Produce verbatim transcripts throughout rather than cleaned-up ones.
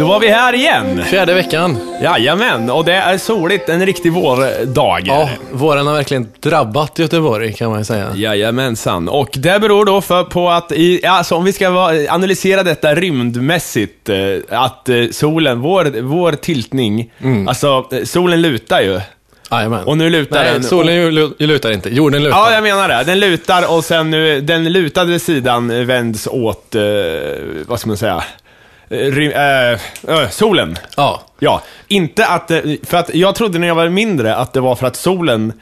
Då var vi här igen. Fjärde veckan. Jajamän, och det är soligt, en riktig vårdag. Ja, våren har verkligen drabbat Göteborg kan man säga. Jajamensan, och det beror då för, på att i, alltså, om vi ska analysera detta rymdmässigt, att solen, vår, vår tiltning, mm. alltså solen lutar ju. Amen. Och nu lutar Nej, den. Solen lutar inte, jorden lutar. Ja, jag menar det. Den lutar och sen nu den lutade sidan vänds åt eh, vad ska man säga? Rym, eh, eh, solen. Ja. Ja, inte att för att jag trodde när jag var mindre att det var för att solen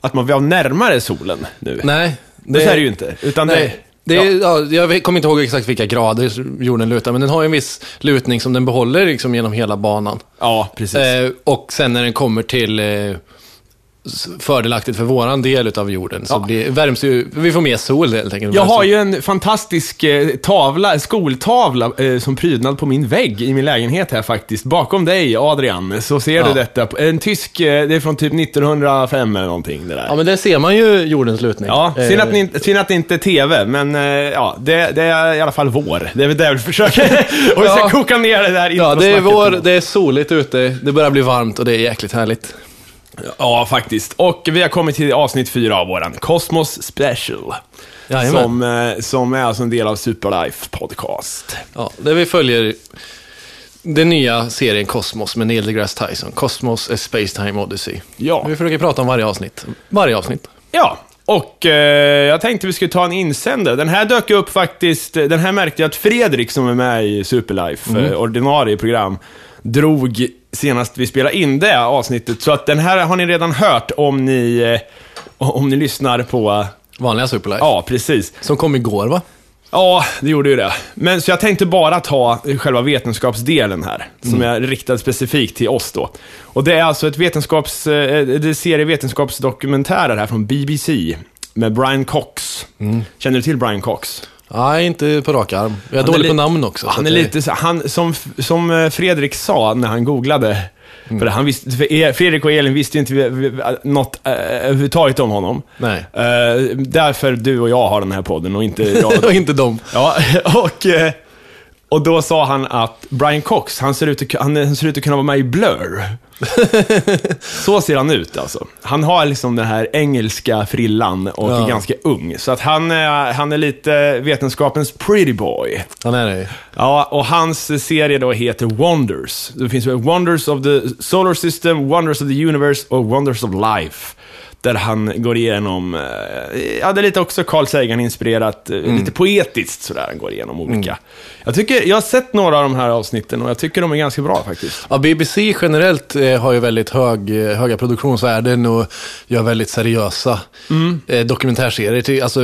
att man var närmare solen nu. Nej, det så är det ju inte, utan nej. det Det är, ja. Ja, jag kommer inte ihåg exakt vilka grader jorden lutar, men den har ju en viss lutning som den behåller liksom genom hela banan. Ja, precis. Eh, och sen när den kommer till eh, fördelaktigt för våran del av jorden så ja. blir, värms ju, vi får mer sol helt enkelt. Jag har ju en fantastisk eh, tavla, skoltavla eh, som prydnad på min vägg i min lägenhet här faktiskt. Bakom dig, Adrian, så ser ja. du detta. En tysk, eh, det är från typ nittonhundrafem eller någonting det där. Ja, men där ser man ju jordens lutning. Ja, synd att, ni, synd att det inte är tv, men eh, ja, det, det är i alla fall vår. Det är väl det vi försöker. Och vi ska ja. koka ner det där. Ja, det är vår, det är soligt ute, det börjar bli varmt och det är jäkligt härligt. Ja, faktiskt. Och vi har kommit till avsnitt fyra av våran Cosmos Special. Jajamän. Som, som är alltså en del av Superlife podcast. Ja, där vi följer den nya serien Cosmos med Neil deGrasse Tyson. Cosmos A Space-Time Odyssey. Ja. Vi försöker prata om varje avsnitt. Varje avsnitt. Ja, och eh, jag tänkte vi skulle ta en insändare. Den här dök upp faktiskt, den här märkte jag att Fredrik som är med i Superlife, mm. eh, ordinarie program, drog senast vi spelade in det avsnittet. Så att den här har ni redan hört om ni, om ni lyssnar på vanliga Superlife. Ja, precis. Som kom igår, va? Ja, det gjorde ju det. Men så jag tänkte bara ta själva vetenskapsdelen här, som mm. är riktad specifikt till oss då. Och det är alltså ett vetenskaps, det serie vetenskapsdokumentärer här från B B C med Brian Cox. Mm. Känner du till Brian Cox? Nej, inte på rak arm. Jag är han dålig är li- på namn också. Han är det... lite han, som, som Fredrik sa när han googlade. Mm. För han visste, för Fredrik och Elin visste inte något överhuvudtaget om honom. Nej. Uh, därför du och jag har den här podden och inte jag och inte dem. Ja, och, och då sa han att Brian Cox, han ser ut att, han ser ut att kunna vara med i Blur. Så ser han ut alltså. Han har liksom den här engelska frillan och ja. är ganska ung. Så att han, är, han är lite vetenskapens pretty boy. Han är det. Ja, och hans serie då heter Wonders. Det finns Wonders of the Solar System, Wonders of the Universe och Wonders of Life. Där han går igenom, ja det är lite också Carl Sagan inspirerat, mm. lite poetiskt sådär han går igenom olika. Mm. Jag tycker, jag har sett några av de här avsnitten och jag tycker de är ganska bra faktiskt. Ja, B B C generellt eh, har ju väldigt hög, höga produktionsvärden och gör väldigt seriösa mm. eh, dokumentärserier. Till, alltså,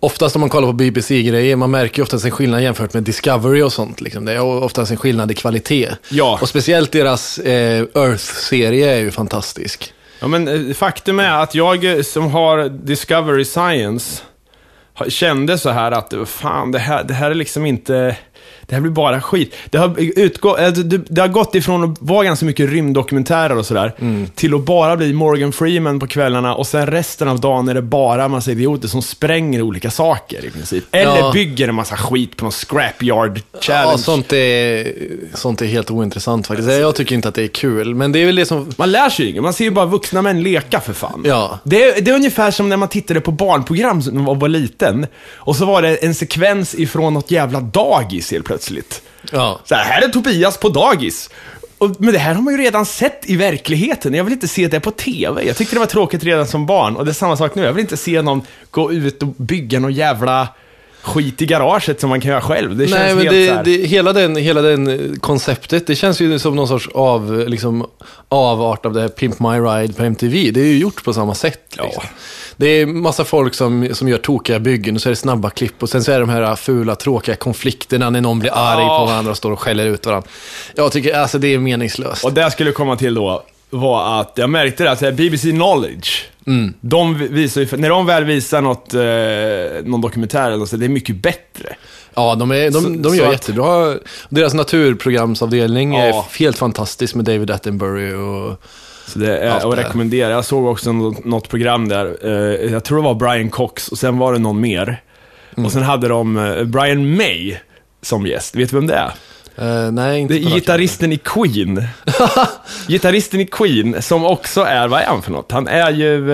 oftast om man kollar på B B C-grejer, man märker ju oftast en skillnad jämfört med Discovery och sånt. Liksom. Det är oftast en skillnad i kvalitet. Ja. Och speciellt deras eh, Earth-serie är ju fantastisk. Ja, men faktum är att jag som har Discovery Science kände så här att fan, det här, det här är liksom inte, det här blir bara skit. Det har, utgå, det har gått ifrån att vara ganska mycket rymddokumentärer och sådär mm. till att bara bli Morgan Freeman på kvällarna och sen resten av dagen är det bara en massa idioter som spränger olika saker i princip. Eller ja. bygger en massa skit på någon scrapyard challenge. Ja, sånt är, sånt är helt ointressant faktiskt. Jag tycker inte att det är kul, men det är väl det som... Man lär sig ju, man ser ju bara vuxna män leka för fan. Ja. Det, är, det är ungefär som när man tittade på barnprogram när man var liten och så var det en sekvens ifrån något jävla dagis helt plötsligt. Ja. Så här, här är Tobias på dagis. Och, men det här har man ju redan sett i verkligheten. Jag vill inte se det på tv. Jag tyckte det var tråkigt redan som barn. Och det är samma sak nu, jag vill inte se någon gå ut och bygga någon jävla skit i garaget som man kan göra själv. Det känns Nej, men helt det, så här... det, hela, den, hela den konceptet, det känns ju som någon sorts av, liksom, avart av det här Pimp My Ride på M T V. Det är ju gjort på samma sätt liksom. Ja. Det är massa folk som, som gör tokiga byggen och så är det snabba klipp och sen så är de här fula, tråkiga konflikterna när någon blir arg ja. på varandra och står och skäller ut varandra. Jag tycker alltså det är meningslöst. Och det skulle komma till då var att jag märkte det att B B C Knowledge mm. de visar ju, när de väl visar något, eh, någon dokumentär eller något, det är mycket bättre. Ja, de, är, de, så, de gör jättebra. Deras naturprogramsavdelning ja. är helt fantastisk med David Attenborough och så det är att rekommendera. Jag såg också något, något program där eh, jag tror det var Brian Cox och sen var det någon mer mm. och sen hade de eh, Brian May som gäst. Vet du vem det är? Uh, nej, inte det är gitarristen i Queen. Gitarristen i Queen, som också är, vad är han för något? Han är ju,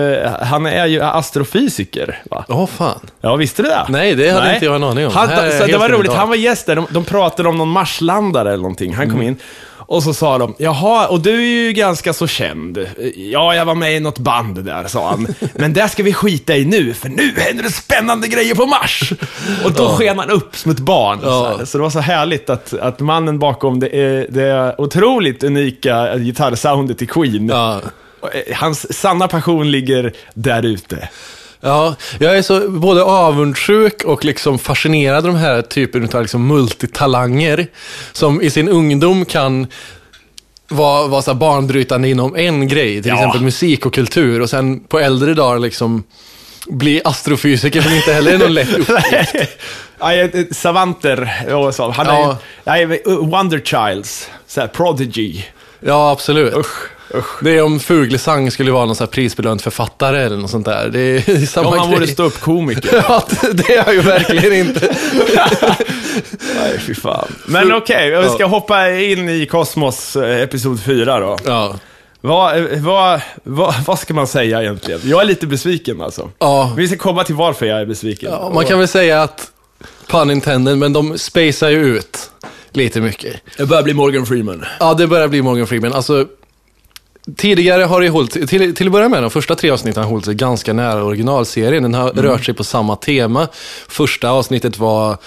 han är ju astrofysiker, va? Åh, oh, fan. Ja, visste du det? Nej, det hade nej. inte jag en aning om. Han, så det var roligt, dag. han var gäst där. De, de pratade om någon marslandare eller någonting. Han kom mm. in och så sa de, jaha, och du är ju ganska så känd. Ja, jag var med i något band där, sa han. Men där ska vi skita i nu, för nu händer det spännande grejer på Mars. Och då oh. sken han upp som ett barn. Oh. Så, så det var så härligt att, att mannen bakom det, är, det otroligt unika gitarrsoundet i Queen. Oh. Hans sanna passion ligger där ute. Ja, jag är så både avundsjuk och liksom fascinerad av de här typen av liksom multitalanger som i sin ungdom kan vara, vara så här barnbrytande inom en grej, till ja. exempel musik och kultur, och sen på äldre dagar liksom bli astrofysiker, som inte heller är någon lätt uppgift. Ja, savanter, jag sa. Han är, ja. är Wonder Childs, så här prodigy. Ja, absolut. Usch. Usch. Det är om Fuglesang skulle vara någon sån här prisbelönt författare eller något sånt där. Det är samma ja, han grej. Vore stå upp komiker. Ja, det är jag ju verkligen inte. Nej, fy fan. Men okej, okay, vi ska ja. hoppa in i Kosmos episod fyra då. Ja. Vad, vad, vad, vad ska man säga egentligen? Jag är lite besviken alltså. Ja. Vi ska komma till varför jag är besviken. Ja, man kan väl säga att, pun intended, men de spacear ju ut lite mycket. Det börjar bli Morgan Freeman. Ja, det börjar bli Morgan Freeman. Alltså... Tidigare har det hållit, till, till att börja med, de första tre avsnitten har hållit sig ganska nära originalserien. Den har mm. rört sig på samma tema. Första avsnittet var,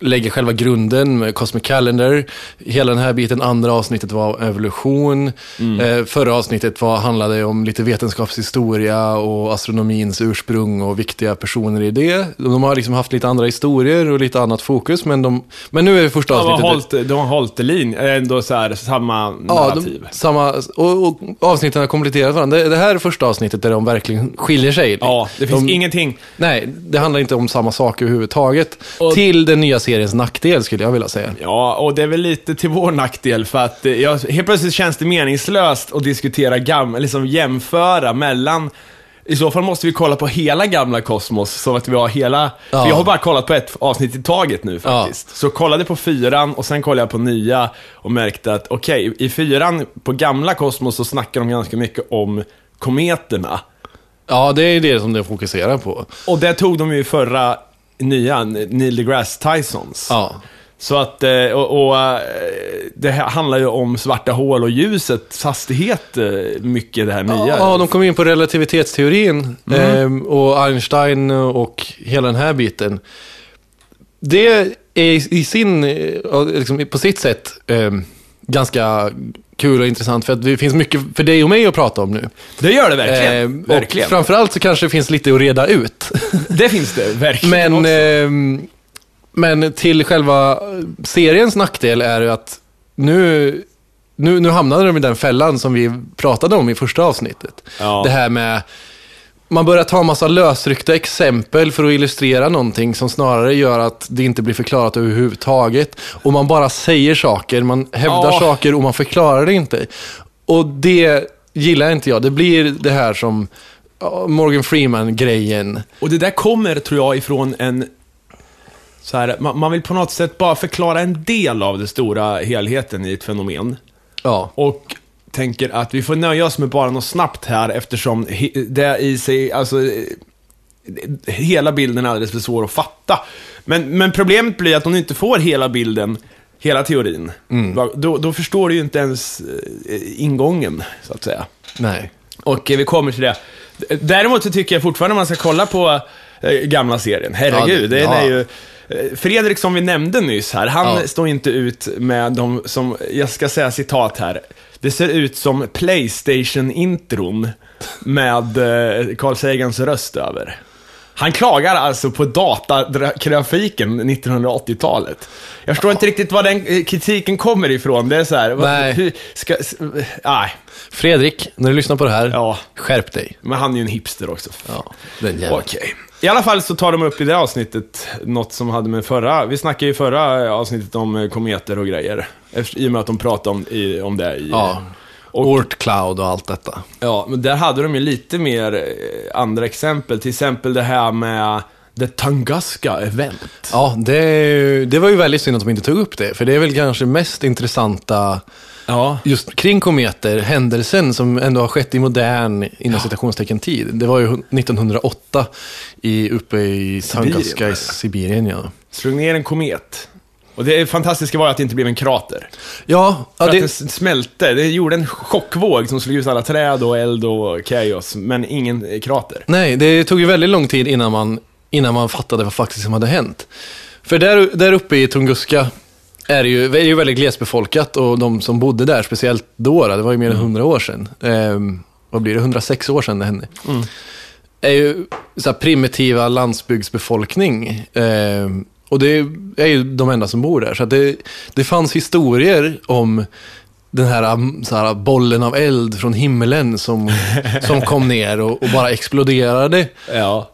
lägger själva grunden med Cosmic Calendar. Hela den här biten. Andra avsnittet var evolution. Mm. Eh, förra avsnittet var, handlade om lite vetenskapshistoria och astronomins ursprung och viktiga personer i det. De har liksom haft lite andra historier och lite annat fokus, men, de, men nu är det första avsnittet. De har hållit, de har hållit lin, ändå så här, samma narrativ. Ja, de, samma, och, och avsnitten har kompletterat varandra. Det, det här är första avsnittet där de verkligen skiljer sig. Ja, det finns de, ingenting. Nej, det handlar inte om samma sak överhuvudtaget. Och, till den nya seriens nackdel skulle jag vilja säga. Ja, och det är väl lite till vår nackdel, för att jag, helt plötsligt känns det meningslöst att diskutera gamla, liksom jämföra mellan. I så fall måste vi kolla på hela gamla Kosmos, så att vi har hela... Ja. Jag har bara kollat på ett avsnitt i taget nu faktiskt. Ja. Så kollade på fyran och sen kollade jag på nya och märkte att okej, okay, i fyran på gamla Kosmos så snackar de ganska mycket om kometerna. Ja, det är det som de fokuserar på. Och det tog de ju förra nya, Neil deGrasse Tysons. Ja. Så att, och, och det handlar ju om svarta hål och ljusets hastighet mycket, det här nya. Ja, de kom in på relativitetsteorin mm. och Einstein och hela den här biten. Det är i sin, liksom på sitt sätt ganska kul och intressant, för att det finns mycket för dig och mig att prata om nu. Det gör det verkligen. Eh, verkligen. Och framförallt så kanske det finns lite att reda ut. Det finns det verkligen. Men också. Men till själva seriens nackdel är ju att nu, nu, nu hamnade de i den fällan som vi pratade om i första avsnittet. Ja. Det här med, man börjar ta en massa lösryckta exempel för att illustrera någonting som snarare gör att det inte blir förklarat överhuvudtaget. Och man bara säger saker, man hävdar ja. saker och man förklarar det inte. Och det gillar inte jag. Det blir det här som Morgan Freeman-grejen. Och det där kommer, tror jag, ifrån en... Så här, man, man vill på något sätt bara förklara en del av den stora helheten i ett fenomen. Ja. Och tänker att vi får nöja oss med bara något snabbt här, eftersom det i sig, alltså, hela bilden är alldeles för svår att fatta. Men, men problemet blir att om du inte får hela bilden, hela teorin, mm. då, då förstår du ju inte ens ingången, så att säga. Nej. Och vi kommer till det. Däremot så tycker jag fortfarande man ska kolla på gamla serien. Herregud, ja, det, ja. det är ju... Fredrik, som vi nämnde nyss här, han ja. står inte ut med de som, jag ska säga citat här, det ser ut som PlayStation-intron med Carl Sagans röst över. Han klagar alltså på datagrafiken nittonhundraåttiotalet. Jag förstår ja. inte riktigt var den kritiken kommer ifrån. Det är så här, nej. Hur, ska, nej. Fredrik, när du lyssnar på det här, ja. skärp dig. Men han är ju en hipster också. Ja, den jävla. Okej. I alla fall så tar de upp i det avsnittet något som hade med förra... Vi snackade ju förra avsnittet om kometer och grejer. Efter, I och med att de pratade om, i, om det i... Ja, och, Oort Cloud och allt detta. Ja, men där hade de ju lite mer andra exempel. Till exempel det här med The Tunguska event. Ja, det, det var ju väldigt synd att de inte tog upp det. För det är väl kanske mest intressanta, ja, just kring kometer, händelsen som ändå har skett i modern, inom citationstecken, tid. Det var ju nittonhundraåtta i, uppe i Tunguska i Sibirien. Ja. Slog ner en komet. Och det fantastiska var att det inte blev en krater. Ja, ja det... den smälte. Det gjorde en chockvåg som slog ut alla träd och eld och chaos. Men ingen krater. Nej, det tog ju väldigt lång tid innan man, innan man fattade vad faktiskt som hade hänt. För där, där uppe i Tunguska är det ju, är ju väldigt glesbefolkat. Och de som bodde där, speciellt då, det var ju mer än hundra år sedan. Eh, vad blir det? hundrasex år sedan det hände. Mm. Är ju så här primitiva landsbygdsbefolkning. Eh, Och det är ju de enda som bor där. Så att det, det fanns historier om den här, så här bollen av eld från himlen som, som kom ner och, och bara exploderade. Ja.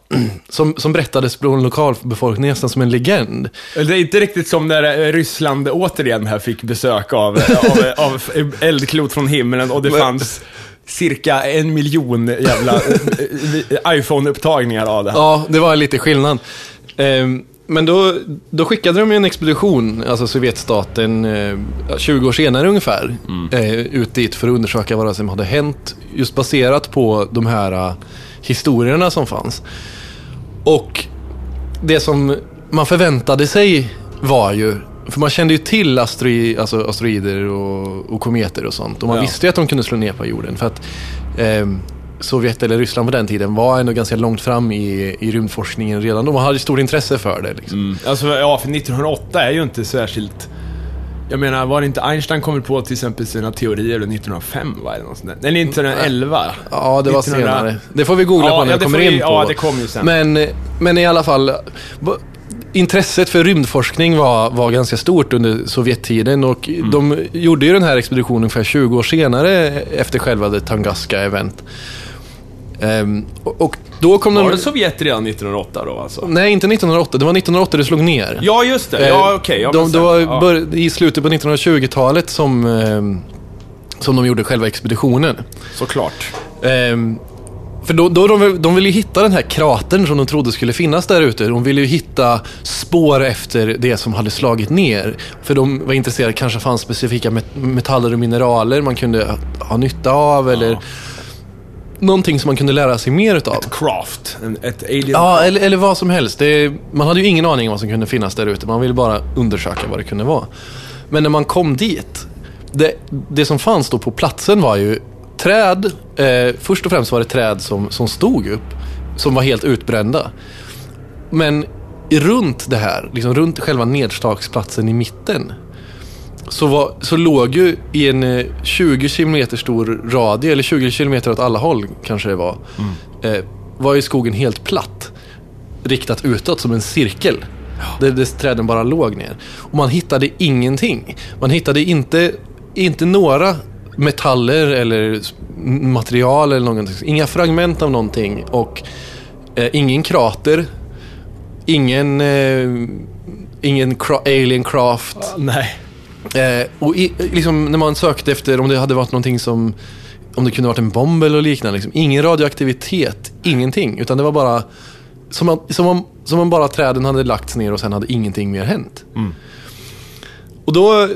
Som, som berättades från lokalbefolkningen nästan som en legend. Det är inte riktigt som när Ryssland återigen här fick besök av, av, av eldklot från himlen och det fanns... cirka en miljon jävla iPhone-upptagningar av det här. Ja, det var lite skillnad. Ehm. Men då, då skickade de ju en expedition, alltså Sovjetstaten, tjugo år senare ungefär, mm. ut dit för att undersöka vad som hade hänt, just baserat på de här historierna som fanns. Och det som man förväntade sig var ju, för man kände ju till asteroid, alltså asteroider och, och kometer och sånt, och man ja. visste ju att de kunde slå ner på jorden, för att eh, Sovjet eller Ryssland på den tiden var ändå ganska långt fram i, i rymdforskningen redan. De hade stort intresse för det liksom. Mm. Alltså ja, för nittonhundraåtta är ju inte särskilt. Jag menar, var det inte Einstein kommit på till exempel sina teorier nittonhundrafem va, eller något sånt där? Eller nittonhundraelva. Ja, det var nittonhundra... senare. Det får vi googla ja, på när ja, det kommer vi, in på. Ja, det kom ju sen. Men, men i alla fall, intresset för rymdforskning var, var ganska stort under Sovjettiden, och mm. de gjorde ju den här expeditionen ungefär tjugo år senare efter själva det Tunguska-event. Um, och då kom var den... det Sovjet redan nittonhundraåtta då alltså? Nej, inte nittonhundraåtta. Det var nittonhundraåtta det slog ner. Ja, just det. Ja, okej. Okay. De, det var ja. bör... i slutet på nittonhundratjugotalet som, um, som de gjorde själva expeditionen. Såklart. Um, För då, då de, de ville ju hitta den här kratern som de trodde skulle finnas där ute. De ville ju hitta spår efter det som hade slagit ner. För de var intresserade, kanske fanns specifika metaller och mineraler man kunde ha nytta av. Eller ja. någonting som man kunde lära sig mer utav. Ett craft, ett alien. Ja, eller, eller vad som helst. Det, man hade ju ingen aning om vad som kunde finnas där ute. Man ville bara undersöka vad det kunde vara. Men när man kom dit, det, det som fanns då på platsen var ju träd, eh, först och främst var det träd som, som stod upp, som var helt utbrända. Men runt det här, liksom runt själva nedslagsplatsen i mitten, så, var, så låg ju i en tjugo kilometer stor radie, eller tjugo kilometer åt alla håll kanske det var, mm. eh, var ju skogen helt platt, riktat utåt som en cirkel. Där, där träden bara låg ner. Och man hittade ingenting. Man hittade inte, inte några metaller eller material eller någonting. Inga fragment av någonting. Och eh, ingen krater. Ingen eh, Ingen cra- alien craft. ah, Nej eh, Och i, liksom när man sökte efter om det hade varit någonting som, om det kunde varit en bomb eller liknande liksom. Ingen radioaktivitet, ingenting. Utan det var bara som om som som bara träden hade lagts ner och sen hade ingenting mer hänt. mm. Och då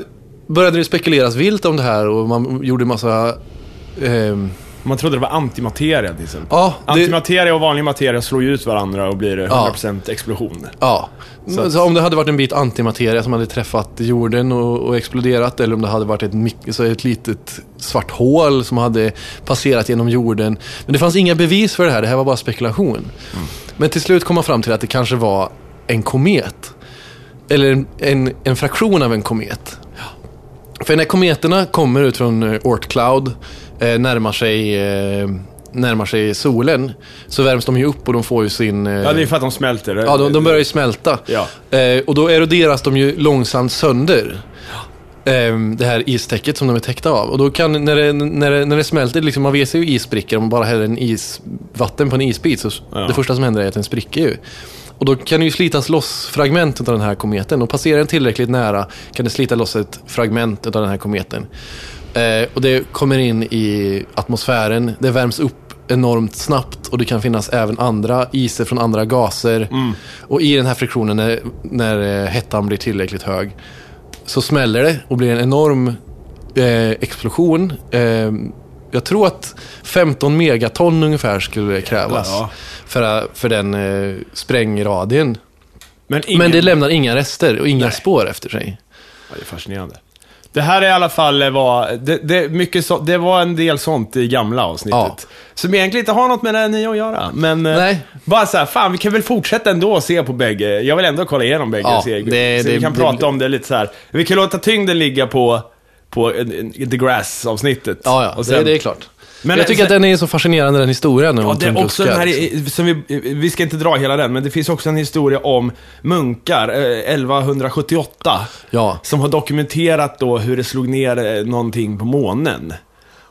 började det spekuleras vilt om det här, och man gjorde massa... Eh... Man trodde det var antimateria till exempel. Ja, det... Antimateria och vanlig materia slår ju ut varandra och blir hundra procent ja. explosion. Ja, så, att... så om det hade varit en bit antimateria som hade träffat jorden och, och exploderat, eller om det hade varit ett, så ett litet svart hål som hade passerat genom jorden. Men det fanns inga bevis för det här, det här var bara spekulation. Mm. Men till slut kom man fram till att det kanske var en komet. Eller en, en, en fraktion av en komet. För när kometerna kommer ut från Oort Cloud, eh, närmar sig eh, närmar sig solen, så värms de ju upp och de får ju sin eh, ja, det är för att de smälter. Ja, de, de börjar ju smälta. Ja. Eh, och då eroderas de ju långsamt sönder. Eh, det här istäcket som de är täckta av. Och då kan när det när det, när det smälter liksom, man vet ju isbrickor, om man bara häller en is vatten på en isbit, så ja. det första som händer är att den spricker ju. Och då kan det ju slitas loss fragment av den här kometen. Och passerar den tillräckligt nära kan det slita loss ett fragment av den här kometen. Eh, och det kommer in i atmosfären. Det värms upp enormt snabbt, och det kan finnas även andra iser från andra gaser. Mm. Och i den här friktionen när, när hettan blir tillräckligt hög så smäller det och blir en enorm eh, explosion. Eh, jag tror att femton megaton ungefär skulle krävas ja, ja. för, för den eh, sprängradien. Men, ingen... Men det lämnar inga rester och inga Nej. spår efter sig. Ja, det är fascinerande. Det här i alla fall var det, det, mycket så, det var en del sånt i gamla avsnittet ja. som egentligen inte har något med det här nya att göra. Men Nej. bara så här, fan vi kan väl fortsätta ändå och se på bägge. Jag vill ändå kolla igenom bägge ja, serier. Det, så det, vi kan det, prata det, om det lite så här. Vi kan låta tyngden ligga på på DeGrasse-avsnittet. Ja, ja. Och sen, det, det är klart. Men jag tycker att den är så fascinerande, den historien. Ja, det är också den här, som vi, vi ska inte dra hela den, men det finns också en historia om munkar elva sjuttioåtta ja. som har dokumenterat då hur det slog ner någonting på månen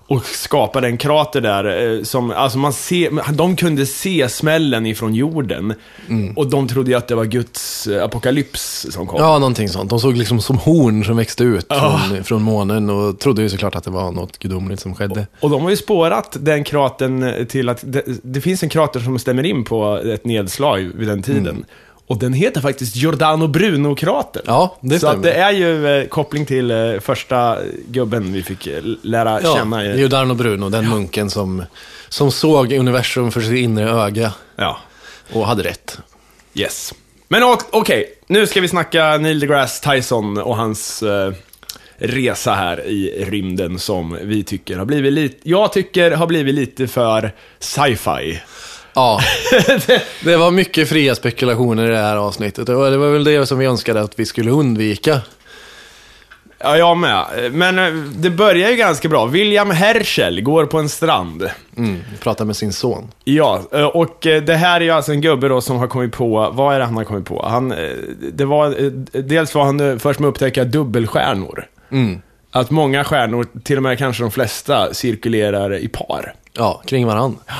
och skapade en krater där som, alltså man ser, de kunde se smällen ifrån jorden mm. och de trodde ju att det var Guds apokalyps som kom. Ja, någonting sånt. De såg liksom som horn som växte ut oh. från, från månen och trodde ju såklart att det var något gudomligt som skedde. Och, och de har ju spårat den kratern till att det, det finns en krater som stämmer in på ett nedslag vid den tiden. Mm. Och den heter faktiskt Giordano Bruno-krater. Ja, det stämmer. Så att det är ju eh, koppling till eh, första gubben vi fick eh, lära ja, känna. Ja, Giordano Bruno, den ja. munken som, som såg universum för sitt inre öga. Ja. Och hade rätt. Yes. Men okej, okay, nu ska vi snacka Neil deGrasse Tyson och hans eh, resa här i rymden som vi tycker har blivit lite... Jag tycker har blivit lite för sci-fi. Ja, det var mycket fria spekulationer i det här avsnittet. Och det var väl det som vi önskade att vi skulle undvika. Ja, jag med. Men det börjar ju ganska bra. William Herschel går på en strand. Mm, pratar med sin son. Ja, och det här är ju alltså en gubbe då som har kommit på... Vad är det han har kommit på? Han, det var, dels var han först med att upptäcka dubbelstjärnor. Mm. Att många stjärnor, till och med kanske de flesta, cirkulerar i par. Ja, kring varandra. Ja.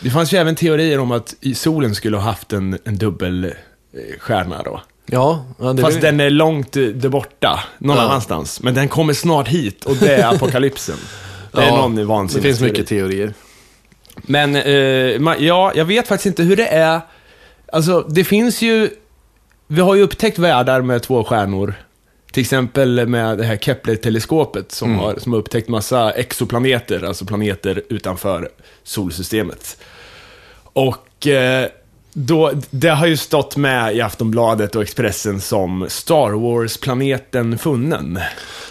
Det fanns ju även teorier om att solen skulle ha haft en, en dubbelstjärna då. Ja, ja det fast är... den är långt där borta, någon ja. annanstans. Men den kommer snart hit och det är apokalypsen. Det är ja, någon vansinnig. Det finns teori. Mycket teorier. Men eh, man, ja, jag vet faktiskt inte hur det är. Alltså det finns ju, vi har ju upptäckt världar med två stjärnor. Till exempel med det här Kepler-teleskopet som, mm. har, som har upptäckt massa exoplaneter, alltså planeter utanför solsystemet. Och eh, då, det har ju stått med i Aftonbladet och Expressen som Star Wars-planeten funnen.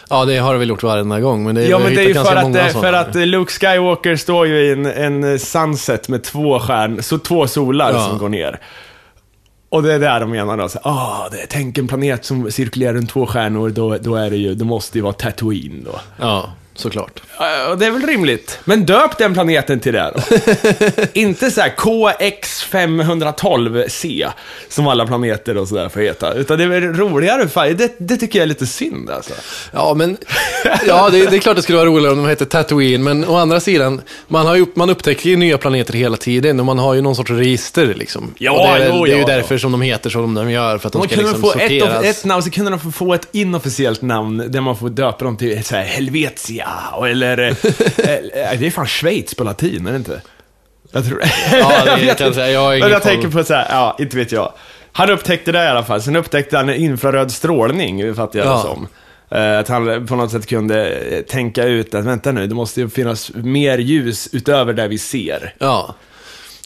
Ja, det har det väl gjort varenda gång. Men det är, ja, men det är ju för att, för, för att Luke Skywalker står ju i en, en sunset med två stjärn, så två solar ja. som går ner. Och det är där de menar då. Så, ah, det är, tänk en planet som cirkulerar runt två stjärnor. Då, då, är det ju, då måste det ju vara Tatooine då. Ja, såklart. Uh, det är väl rimligt. Men döp den planeten till det då. Inte så här K X fem ett två C som alla planeter och sådär får heta. Utan det är väl roligare. Det, det tycker jag är lite synd alltså. Ja, men ja, det, det är klart det skulle vara roligare om de heter Tatooine. Men å andra sidan, man, har ju, man upptäcker ju nya planeter hela tiden. Och man har ju någon sorts register liksom. Ja, och det är, jo, det är ju ja, därför ja. som de heter som de gör. För att de man ska liksom få sorteras. Ett, ett namn, så kunde de få ett inofficiellt namn där man får döpa dem till så här, Helvetia. Ja, eller det är fan Schweiz på latin, är det inte? Jag tror ja, det jag, kan säga, jag har ingen jag tänker på så här, ja, inte vet jag. Han upptäckte det i alla fall. Sen upptäckte han infraröd strålning, fattar jag ja. som. Att han på något sätt kunde tänka ut att vänta nu, det måste ju finnas mer ljus utöver där vi ser. Ja.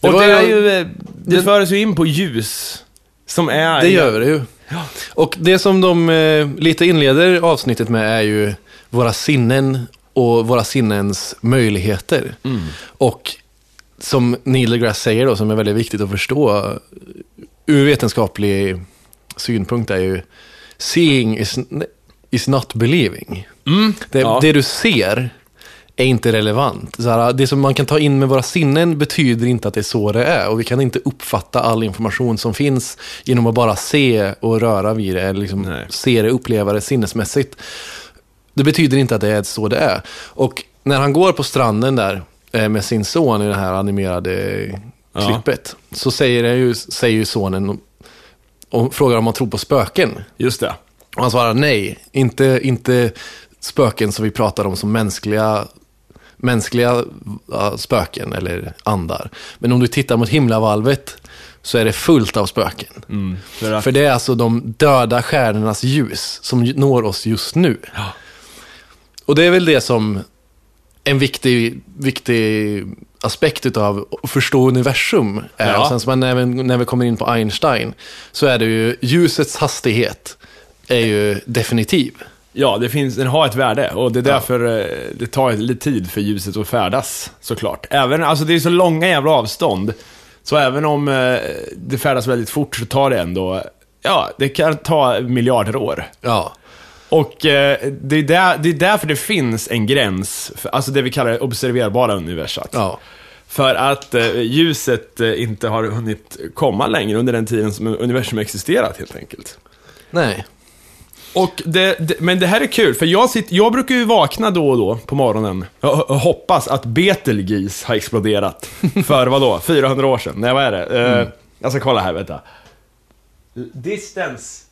Det och det är ju det, det för oss ju in på ljus som är. Det gör det ju. Ja. Och det som de eh, lite inleder avsnittet med är ju våra sinnen och våra sinnens möjligheter. Mm. Och som Neil deGrasse säger då, som är väldigt viktigt att förstå ur vetenskaplig synpunkt, är ju seeing is, is not believing. Mm. Det, ja. det du ser är inte relevant. Så här, det som man kan ta in med våra sinnen betyder inte att det är så det är. Och vi kan inte uppfatta all information som finns genom att bara se och röra vid det. Eller liksom se det, uppleva det sinnesmässigt. Det betyder inte att det är så det är. Och när han går på stranden där med sin son i det här animerade ja. klippet, så säger, det ju, säger ju sonen och frågar om han tror på spöken. Just det. Och han svarar nej. Inte, inte spöken som vi pratar om som mänskliga mänskliga spöken eller andar. Men om du tittar mot himlavalvet så är det fullt av spöken. Mm, för, att... för det är alltså de döda stjärnornas ljus som når oss just nu. Ja. Och det är väl det som en viktig, viktig aspekt utav att förstå universum är. Ja. Och sen när vi, när vi kommer in på Einstein så är det ju ljusets hastighet är ju definitiv. Ja, det finns, den har ett värde och det är därför ja. det tar lite tid för ljuset att färdas, såklart. Även, alltså det är så långa jävla avstånd, så även om det färdas väldigt fort så tar det ändå, ja, det kan ta miljarder år. Ja. Och eh, det, är där, det är därför det finns en gräns för, alltså det vi kallar observerbara universum. Ja. För att eh, ljuset eh, inte har hunnit komma längre under den tiden som universum existerat, helt enkelt. Nej. Och det, det, men det här är kul, för jag, sitter, jag brukar ju vakna då och då på morgonen och, och hoppas att Betelgeuse har exploderat för vad då? fyrahundra år sedan. Nej, vad är det? Eh, mm. Jag ska kolla här, vänta. Distance.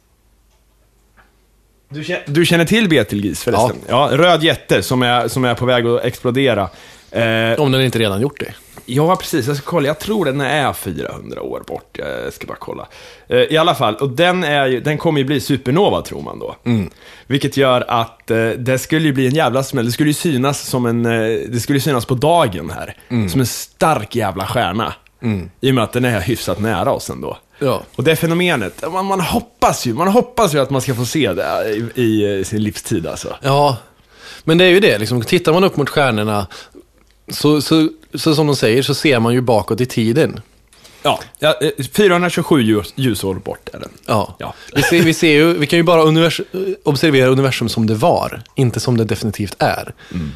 Du känner, du känner till Betelgeuse förresten? Ja. Ja, röd jätte som är, som är på väg att explodera. Eh, Om den inte redan gjort det. Ja, precis. Jag ska kolla. Jag tror den är fyrahundra år bort. Jag ska bara kolla. Eh, I alla fall. Och den, är ju, den kommer ju bli supernova, tror man då. Mm. Vilket gör att eh, det skulle ju bli en jävla smäll. Det skulle ju synas, som en, eh, det skulle ju synas på dagen här. Mm. Som en stark jävla stjärna. Mm. I och med att den är hyfsat nära oss ändå. Ja. Och det fenomenet, man, man hoppas ju man hoppas ju att man ska få se det i, i sin livstid, alltså. Ja, men det är ju det, liksom, tittar man upp mot stjärnorna så, så, så som de säger, så ser man ju bakåt i tiden. Ja, fyrahundratjugosju ljus, ljusår bort är den. Ja, ja. Vi, ser, vi, ser ju, vi kan ju bara univers, observera universum som det var, inte som det definitivt är. Mm.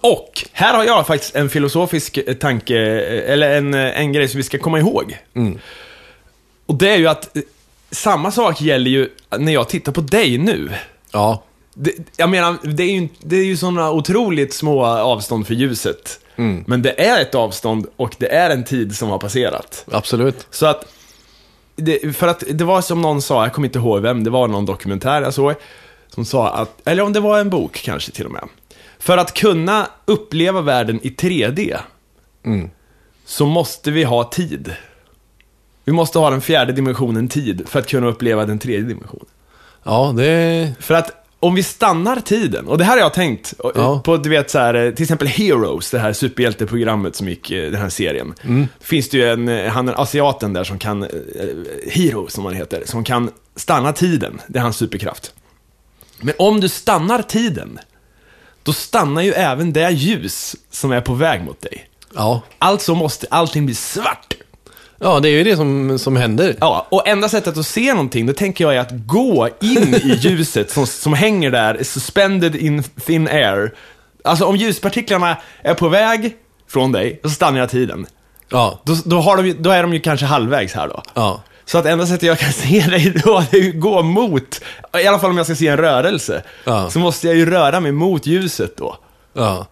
Och här har jag faktiskt en filosofisk tanke, eller en, en grej som vi ska komma ihåg. Mm. Och det är ju att samma sak gäller ju när jag tittar på dig nu. Ja. Det, jag menar, det är ju, det är ju sådana otroligt små avstånd för ljuset. Mm. Men det är ett avstånd och det är en tid som har passerat. Absolut. Så att, det, för att det var som någon sa, jag kommer inte ihåg vem, det var någon dokumentär jag såg, som sa att, eller om det var en bok kanske till och med. För att kunna uppleva världen i tre D mm. så måste vi ha tid. Vi måste ha den fjärde dimensionen tid för att kunna uppleva den tredje dimensionen. Ja, det... För att om vi stannar tiden, och det här har jag tänkt ja. på, du vet, så här, till exempel Heroes, det här superhjälteprogrammet som gick, den här serien. Mm. Finns det ju en, han, en asiaten där som kan, Heroes som han heter, som kan stanna tiden, det är hans superkraft. Men om du stannar tiden, då stannar ju även det ljus som är på väg mot dig. Ja. Alltså måste allting bli svart. Ja, det är ju det som, som händer. Ja, och enda sättet att se någonting, då tänker jag, är att gå in i ljuset som, som hänger där, suspended in thin air. Alltså om ljuspartiklarna är på väg från dig, så stannar jag tiden. Ja. Då, då, har de, då är de ju kanske halvvägs här då. Ja. Så att enda sättet jag kan se dig då, det är att gå mot, i alla fall om jag ska se en rörelse, ja. så måste jag ju röra mig mot ljuset då. Ja.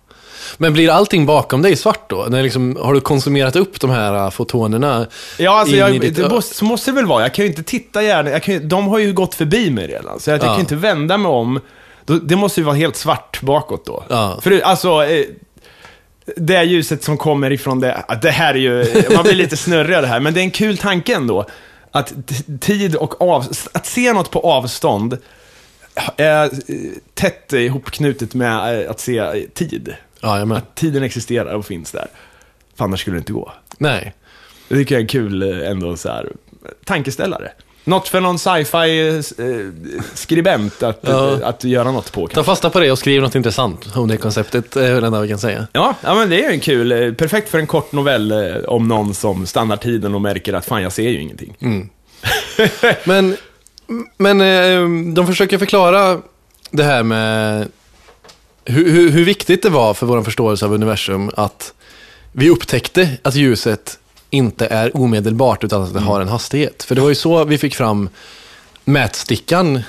Men blir allting bakom dig svart då? När liksom, har du konsumerat upp de här fotonerna? Ja, alltså jag, ditt... det måste, måste det väl vara. Jag kan ju inte titta gärna. Jag kan, de har ju gått förbi mig redan. Så jag, ja. jag kan ju inte vända mig om. Det måste ju vara helt svart bakåt då. Ja. För alltså... det ljuset som kommer ifrån det... Det här är ju... Man blir lite snurrig det här. Men det är en kul tanke ändå. Att tid och av... Att se något på avstånd är tätt ihopknutet med att se tid. Ja, att tiden existerar och finns där. För annars skulle det inte gå. Nej. Det tycker jag är en kul ändå, så här, tankeställare. Något för någon sci-fi skribent att, ja. att göra något på. Kanske. Ta fasta på det och skriv något intressant om det konceptet, hur den där vi kan säga. Ja, ja, men det är ju en kul, perfekt för en kort novell om någon som stannar tiden och märker att fan, jag ser ju ingenting. Mm. men, men de försöker förklara det här med Hur, hur, hur viktigt det var för vår förståelse av universum att vi upptäckte att ljuset inte är omedelbart, utan att det mm. har en hastighet. För det var ju så vi fick fram mätstickan,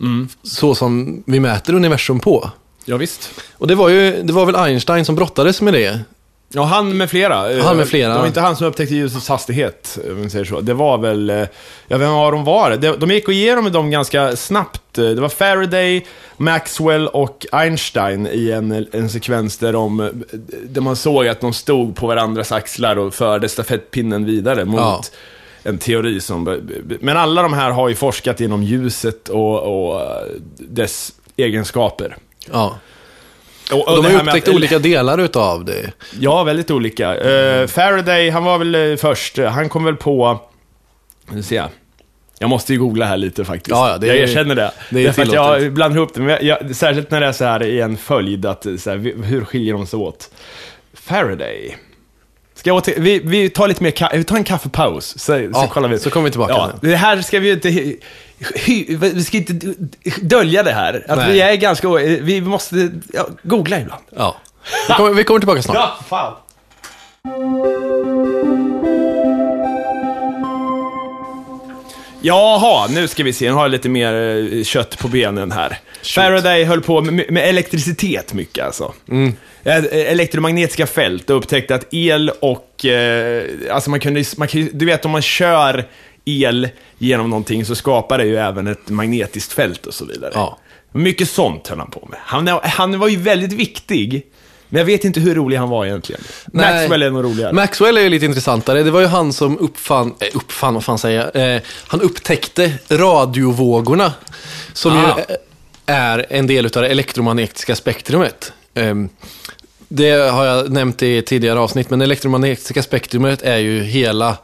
mm. så som vi mäter universum på. Ja, visst. Och det var ju, det var väl Einstein som brottades med det Ja, han med flera. Han med flera. Det var inte han som upptäckte ljusets hastighet, om man säger så. Det var väl, jag vet inte vad de var. De gick igenom dem ganska snabbt. Det var Faraday, Maxwell och Einstein i en, en sekvens där, de, där man såg att de stod på varandras axlar och förde stafettpinnen vidare mot ja. en teori som... Men alla de här har ju forskat inom ljuset och, och dess egenskaper. Ja. Och, och de har upptäckt med, olika delar utav det. Ja, väldigt olika. Mm. uh, Faraday, han var väl först. Han kom väl på, nu ser jag. Jag måste ju googla här lite faktiskt. Ja, det är, jag erkänner det. Det är för att jag blandar ihop det. Men jag, jag, särskilt när det är så här i en följd att, så här, hur skiljer de sig åt? Faraday. Ska jag åter- vi, vi tar lite mer ka- vi tar en kaffepaus. Så, ja, så kollar vi. Så kommer vi tillbaka. Ja, det här ska vi ju inte... Vi ska inte dölja det här. Att nej. Vi är ganska... Vi måste ja, googla ibland. Ja. Vi kommer, vi kommer tillbaka snart. Ja, fan. Jaha, nu ska vi se. Nu har jag lite mer kött på benen här. Shoot. Faraday höll på med, med elektricitet mycket alltså. Mm. Elektromagnetiska fält och upptäckte att el och... Eh, alltså man kunde, man, du vet, om man kör el genom någonting så skapar det ju även ett magnetiskt fält och så vidare. Ja. Mycket sånt höll han på med. Han, han var ju väldigt viktig, men jag vet inte hur rolig han var egentligen. Nej, Maxwell är nog roligare. Maxwell är ju lite intressantare. Det var ju han som uppfann, eh, uppfann vad fan säger jag? Eh, han upptäckte radiovågorna som ah. ju är en del av det elektromagnetiska spektrumet. Eh, det har jag nämnt i tidigare avsnitt, men det elektromagnetiska spektrumet är ju hela...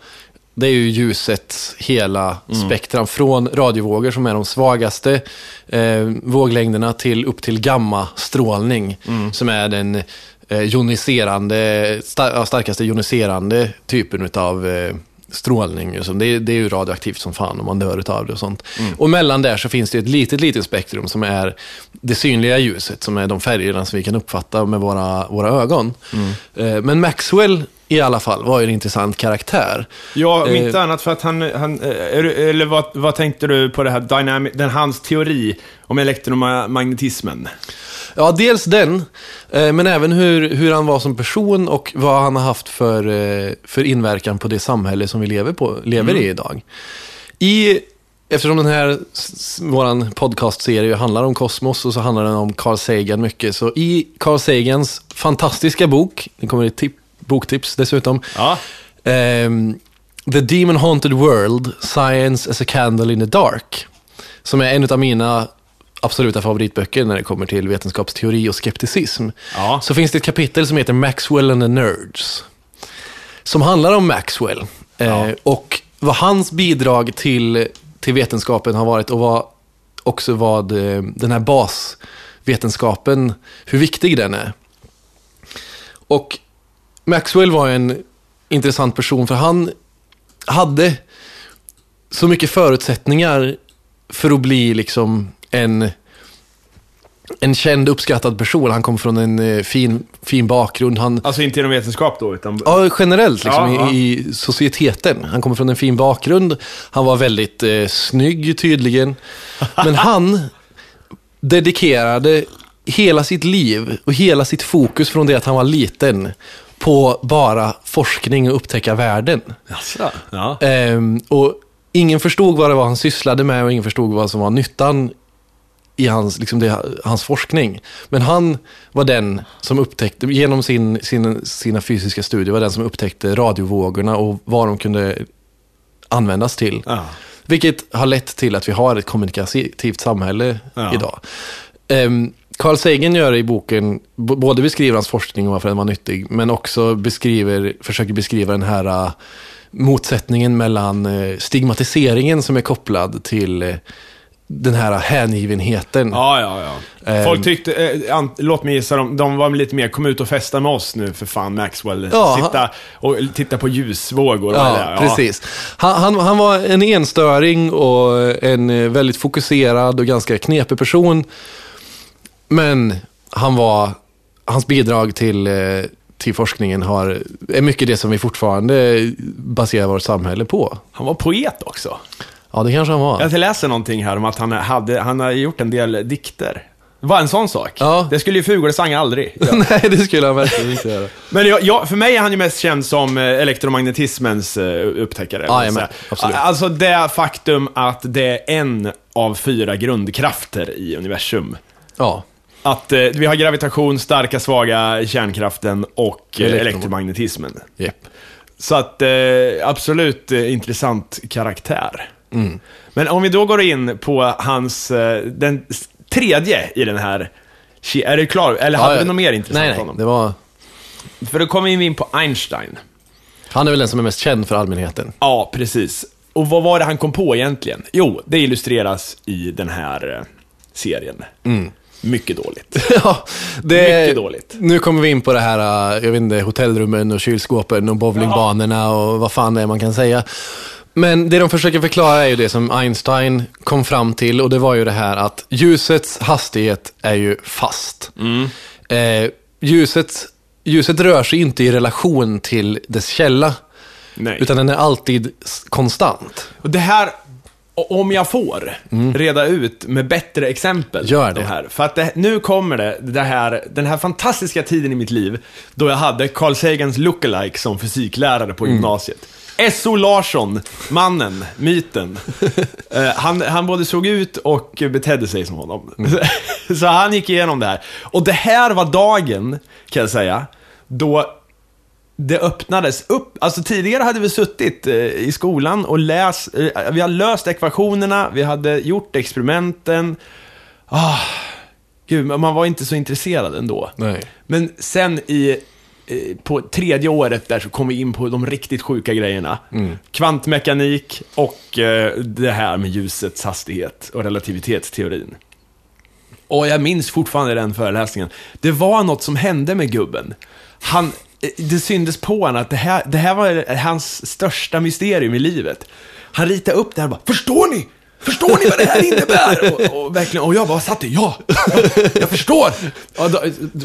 Det är ju ljusets hela mm. spektrum från radiovågor som är de svagaste eh, våglängderna till upp till gammastrålning mm. som är den eh, joniserande star- starkaste joniserande typen av eh, strålning. Det, det är ju radioaktivt som fan om man dör utav det och sånt. Mm. Och mellan där så finns det ett litet, litet spektrum som är det synliga ljuset, som är de färgerna som vi kan uppfatta med våra, våra ögon. Mm. Eh, men Maxwell i alla fall var ju en intressant karaktär. Ja, om inte eh, annat för att han... han eller vad, vad tänkte du på det här dynamic, den hans teori om elektromagnetismen? Ja, dels den, eh, men även hur, hur han var som person och vad han har haft för, eh, för inverkan på det samhälle som vi lever, på, lever mm. i idag. I... Eftersom den här, våran podcastserie handlar om kosmos och så handlar den om Carl Sagan mycket, så i Carl Sagans fantastiska bok, det kommer ett tip, boktips dessutom, ja. um, The Demon Haunted World, Science as a Candle in the Dark, som är en av mina absoluta favoritböcker när det kommer till vetenskapsteori och skepticism, ja. Så finns det ett kapitel som heter Maxwell and the Nerds, som handlar om Maxwell ja. uh, och vad hans bidrag till till vetenskapen har varit och vad, också vad den här basvetenskapen, hur viktig den är. Och Maxwell var en intressant person för han hade så mycket förutsättningar för att bli liksom en en känd, uppskattad person. Han kom från en fin, fin bakgrund. Han, alltså inte inom vetenskap då? Utan... Ja, generellt liksom, ja, ja. I, i societeten. Han kom från en fin bakgrund. Han var väldigt eh, snygg tydligen. Men han dedikerade hela sitt liv och hela sitt fokus från det att han var liten på bara forskning och upptäcka världen. Jaså, ja. ehm, och ingen förstod vad det var han sysslade med och ingen förstod vad som var nyttan i hans, liksom det, hans forskning. Men han var den som upptäckte, genom sin, sin, sina fysiska studier, var den som upptäckte radiovågorna och vad de kunde användas till. Ja. Vilket har lett till att vi har ett kommunikativt samhälle ja. idag. Um, Carl Sagan gör i boken, b- både beskriver hans forskning och varför den var nyttig, men också beskriver, försöker beskriva den här uh, motsättningen mellan uh, stigmatiseringen som är kopplad till uh, den här hängivenheten. Ja, ja, ja. Folk tyckte, eh, an, låt mig gissa, de, de var lite mer, kom ut och festa med oss nu för fan Maxwell. Ja, sitta han, och titta på ljusvågor. Ja, där, ja. Precis. Han, han, han var en enstöring och en väldigt fokuserad och ganska knepig person. Men han var, hans bidrag till, till forskningen har, är mycket det som vi fortfarande baserar vårt samhälle på. Han var poet också. Ja, det kanske han var. Jag läser någonting här om att han hade han har gjort en del dikter. Det var en sån sak. Ja. Det skulle ju Fuglesang aldrig. Nej, det skulle han verkligen inte göra. Men jag, jag, för mig är han ju mest känd som elektromagnetismens upptäckare. Ja, men, absolut. Alltså det faktum att det är en av fyra grundkrafter i universum. Ja. Att eh, vi har gravitation, starka, svaga, kärnkraften och eh, elektromagnetismen. Yep. Så att eh, absolut eh, intressant karaktär. Mm. Men om vi då går in på hans eh, den tredje i den här. Är du klar? Eller ja, hade du något mer intressant? Nej, nej, honom? Det var... För då kommer vi in på Einstein. Han är väl den som är mest känd för allmänheten. Ja, precis. Och vad var det han kom på egentligen? Jo, det illustreras i den här eh, serien. Mm. Mycket dåligt. Ja, det, mycket dåligt. Nu kommer vi in på det här, jag vet inte, hotellrummen och kylskåpen och bowlingbanorna, ja, och vad fan det är man kan säga. Men det de försöker förklara är ju det som Einstein kom fram till, och det var ju det här att ljusets hastighet är ju fast. Mm. Eh, ljuset, ljuset rör sig inte i relation till dess källa. Nej. Utan den är alltid konstant. Och det här... Och om jag får mm. reda ut med bättre exempel. Gör det. Det här. För att det, nu kommer det, det här, den här fantastiska tiden i mitt liv då jag hade Carl Sagans lookalike som fysiklärare på gymnasiet. Mm. S O Larsson, mannen, myten. uh, han, han både såg ut och betedde sig som honom. Mm. Så han gick igenom det här. Och det här var dagen, kan jag säga, då... Det öppnades upp. Alltså tidigare hade vi suttit eh, i skolan och läst eh, vi hade löst ekvationerna, vi hade gjort experimenten. Ah, gud, man var inte så intresserad ändå. Nej. Men sen i eh, på tredje året där så kom vi in på de riktigt sjuka grejerna. Mm. Kvantmekanik och eh, det här med ljusets hastighet och relativitetsteorin. Och jag minns fortfarande den föreläsningen. Det var något som hände med gubben. Han Det syndes på honom att det här, det här var hans största mysterium i livet. Han ritade upp det här och bara, förstår ni? Förstår ni vad det här innebär? Och, och, verkligen, och jag bara satt i, ja, jag, jag förstår. Och då,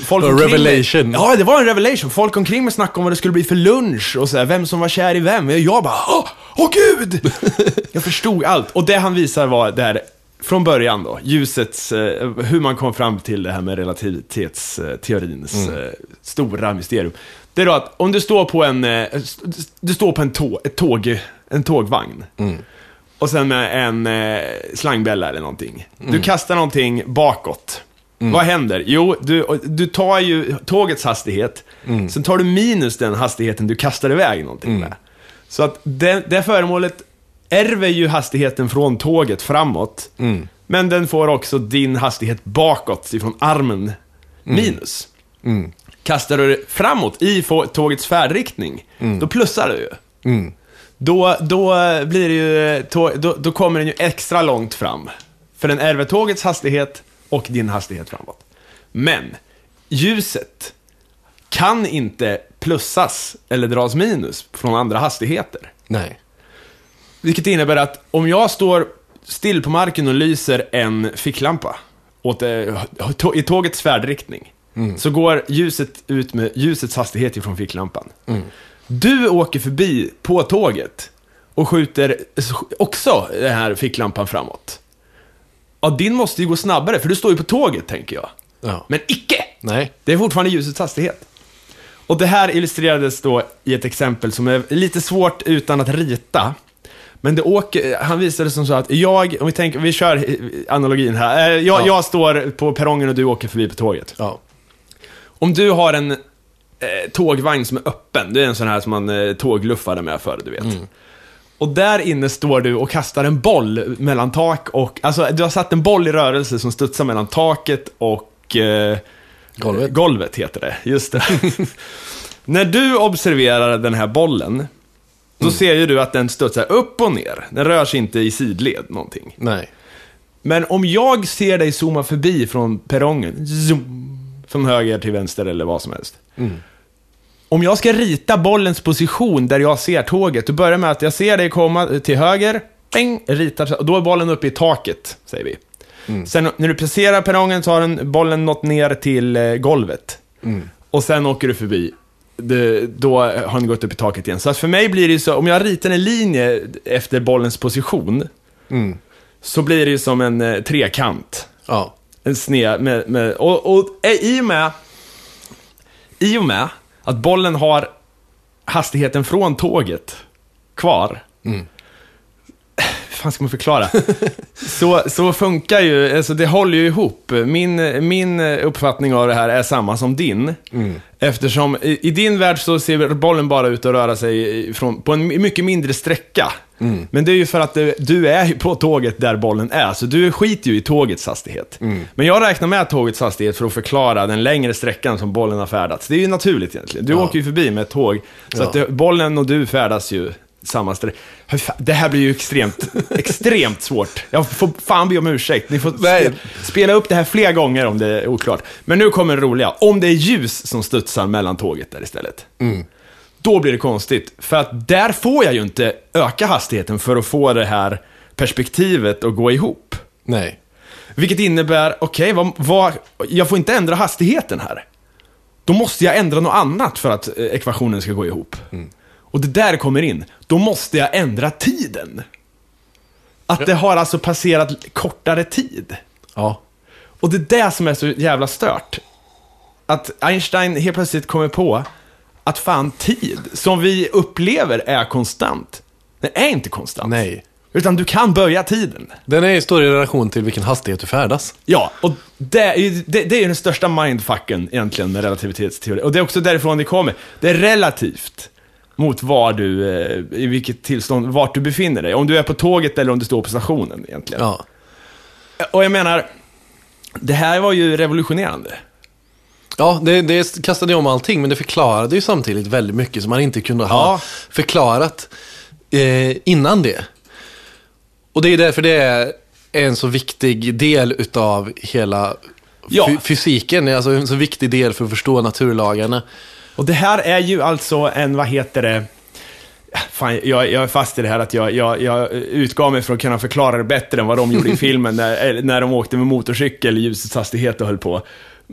folk omkring, revelation. Ja, det var en revelation. Folk omkring mig snackade om vad det skulle bli för lunch och så här, vem som var kär i vem. Och jag bara, åh, åh gud! Jag förstod allt. Och det han visar var där från början då, ljusets, hur man kom fram till det här med relativitetsteorins mm. stora mysterium. Det är då att om du står på en du står på en tåg, ett tåg en tågvagn. Mm. Och sen en slangbälla eller någonting. Mm. Du kastar någonting bakåt. Mm. Vad händer? Jo, du du tar ju tågets hastighet. Mm. Sen tar du minus den hastigheten du kastar iväg någonting mm. med. Så att det, det föremålet ärver ju hastigheten från tåget framåt. Mm. Men den får också din hastighet bakåt ifrån armen minus. Mm. Mm. Kastar du det framåt i tågets färdriktning, mm. då plussar du ju. Mm. Då, då, blir det ju tåg, då, då kommer den ju extra långt fram. För den ärver tågets hastighet och din hastighet framåt. Men ljuset kan inte plussas eller dras minus från andra hastigheter. Nej. Vilket innebär att om jag står still på marken och lyser en ficklampa åt, i tågets färdriktning, mm. så går ljuset ut med ljusets hastighet ifrån ficklampan. Mm. Du åker förbi på tåget och skjuter också den här ficklampan framåt. Ja, din måste ju gå snabbare för du står ju på tåget, tänker jag. Ja. Men icke! Nej. Det är fortfarande ljusets hastighet. Och det här illustrerades då i ett exempel som är lite svårt utan att rita. Men det åker, han visade det som så att jag, om vi tänker, vi kör analogin här. Jag, ja. jag står på perrongen och du åker förbi på tåget. Ja. Om du har en eh, tågvagn som är öppen, det är en sån här som man eh, tågluffade med förr, du vet. Mm. Och där inne står du och kastar en boll mellan tak och, alltså du har satt en boll i rörelse som studsar mellan taket och eh, golvet. golvet heter det, just det. När du observerar den här bollen, då mm. ser ju du att den studsar upp och ner. Den rör sig inte i sidled någonting. Nej. Men om jag ser dig zooma förbi från perrongen, zoom, från höger till vänster eller vad som helst. Mm. Om jag ska rita bollens position där jag ser tåget, då börjar med att jag ser dig komma till höger, ding, ritar, och då är bollen uppe i taket, säger vi. Mm. Sen när du passerar perrongen så har den, bollen nått ner till eh, golvet. Mm. Och sen åker du förbi. Det, då har den gått upp i taket igen. Så att för mig blir det ju så, om jag ritar en linje efter bollens position mm. så blir det ju som en eh, trekant. Ja. sned med, med, och, och i och med i och med att bollen har hastigheten från tåget kvar. Mm. Fan ska man förklara? så, så funkar ju, alltså det håller ju ihop. Min, min uppfattning av det här är samma som din. Mm. Eftersom i, i din värld så ser bollen bara ut att röra sig från, på en mycket mindre sträcka. Mm. Men det är ju för att det, du är på tåget där bollen är. Så du skiter ju i tågets hastighet. Mm. Men jag räknar med tågets hastighet för att förklara den längre sträckan som bollen har färdats. Det är ju naturligt egentligen. Du ja. åker ju förbi med ett tåg. Så ja. att det, bollen och du färdas ju samma sträck. Det här blir ju extremt extremt svårt. Jag får fan be om ursäkt. Ni får sp- spela upp det här flera gånger om det är oklart. Men nu kommer det roliga. Om det är ljus som studsar mellan tåget där istället. Mm. Då blir det konstigt. För att där får jag ju inte öka hastigheten för att få det här perspektivet att gå ihop. Nej. Vilket innebär, okej, okay, vad, vad, jag får inte ändra hastigheten här. Då måste jag ändra något annat för att eh, ekvationen ska gå ihop. Mm. Och det där kommer in. Då måste jag ändra tiden. Att det har alltså passerat kortare tid. Ja. Och det där som är så jävla stört. Att Einstein helt plötsligt kommer på att fan, tid som vi upplever är konstant. Den är inte konstant. Nej. Utan du kan börja tiden. Den är i stor relation till vilken hastighet du färdas. Ja, och det är ju, det, det är ju den största mindfucken egentligen med relativitetsteori. Och det är också därifrån det kommer. Det är relativt mot var du, i vilket tillstånd, vart du befinner dig. Om du är på tåget eller om du står på stationen egentligen. Ja. Och jag menar, det här var ju revolutionerande. Ja, det, det kastade om allting, men det förklarade ju samtidigt väldigt mycket som man inte kunde ha ja. förklarat eh, innan det. Och det är därför det är en så viktig del utav hela ja. f- fysiken. Alltså en så viktig del för att förstå naturlagarna. Och det här är ju alltså en, vad heter det? Fan, jag, jag är fast i det här att jag, jag, jag utgav mig för att kunna förklara det bättre än vad de gjorde i filmen när, när de åkte med motorcykel i ljusets hastighet och höll på.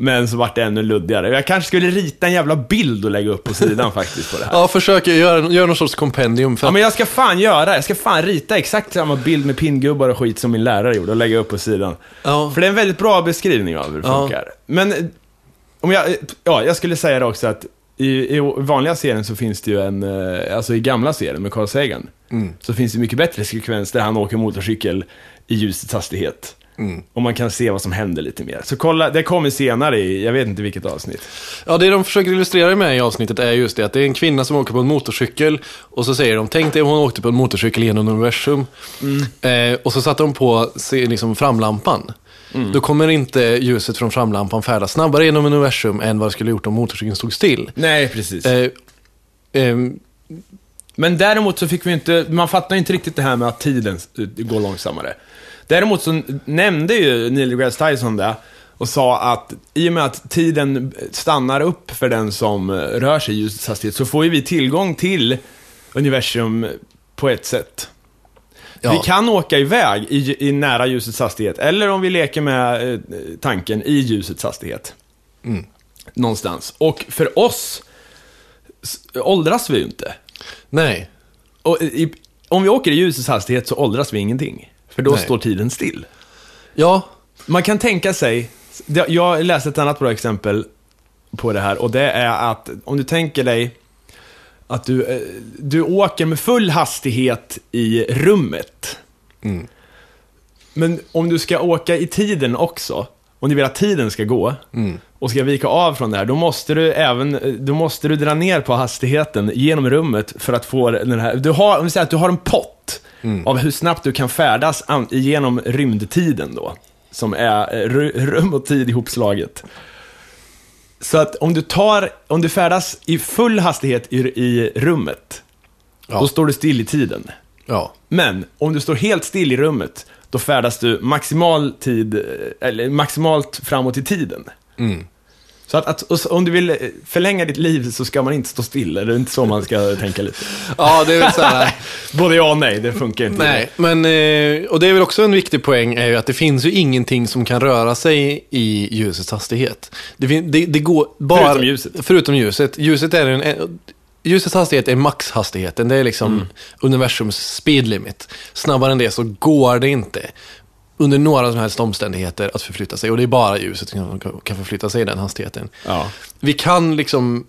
Men så vart det ännu luddigare. Jag kanske skulle rita en jävla bild och lägga upp på sidan faktiskt på det här. Ja, försök göra, göra någon sorts kompendium. För... Ja, men jag ska fan göra. Jag ska fan rita exakt samma bild med pinngubbar och skit som min lärare gjorde och lägga upp på sidan. Ja. För det är en väldigt bra beskrivning av hur det ja. funkar. Men om jag, ja, jag skulle säga det också att I, I vanliga serien så finns det ju en, alltså i gamla serien med Carl Sagan mm. så finns det mycket bättre sekvens där han åker motorcykel i ljusets hastighet mm. och man kan se vad som händer lite mer. Så kolla, det kommer senare i, jag vet inte vilket avsnitt. Ja, det de försöker illustrera med i avsnittet är just det att det är en kvinna som åker på en motorcykel och så säger de, tänk dig hon åkte på en motorcykel genom universum mm. eh, och så satte de på liksom, framlampan. Mm. Då kommer inte ljuset från framlampan färdas snabbare genom universum än vad det skulle gjort om motorcykeln stod still. Nej, precis. Eh, eh, Men däremot så fick vi inte, man fattar inte riktigt det här med att tiden går långsammare. Däremot så nämnde ju Neil deGrasse Tyson det och sa att i och med att tiden stannar upp för den som rör sig i ljusets hastighet så får ju vi tillgång till universum på ett sätt. Ja. Vi kan åka iväg i, i nära ljusets hastighet. Eller om vi leker med eh, tanken i ljusets hastighet mm. någonstans. Och för oss s- åldras vi ju inte. Nej. Och, i, om vi åker i ljusets hastighet så åldras vi ingenting. För då Nej. står tiden still. Ja. Man kan tänka sig, jag läste ett annat bra exempel på det här. Och det är att om du tänker dig att du, du åker med full hastighet i rummet. Mm. Men om du ska åka i tiden också, om du vill att tiden ska gå mm. och ska vika av från det här, då måste du även då måste du dra ner på hastigheten genom rummet för att få den här. Du har, om vi säger att du har en pott mm. av hur snabbt du kan färdas genom rymdtiden då, som är rum och tid ihopslaget. Så att om du tar om du färdas i full hastighet i, i rummet ja. då står du still i tiden. Ja. Men om du står helt still i rummet då färdas du maximal tid eller maximalt framåt i tiden. Mm. Så att, att och, om du vill förlänga ditt liv så ska man inte stå still, eller inte så man ska tänka lite. Ja, det är väl så här. Både ja och nej, det funkar inte. Nej, men och det är väl också en viktig poäng är ju att det finns ju ingenting som kan röra sig i ljusets hastighet. Det, det, det går bara förutom ljuset. Förutom ljuset. Ljuset är en ljusets hastighet är maxhastigheten. Det är liksom mm. universums speed limit. Snabbare än det så går det inte. under några som helst omständigheter att förflytta sig. Och det är bara ljuset som kan förflytta sig i den hastigheten. Ja. Vi kan liksom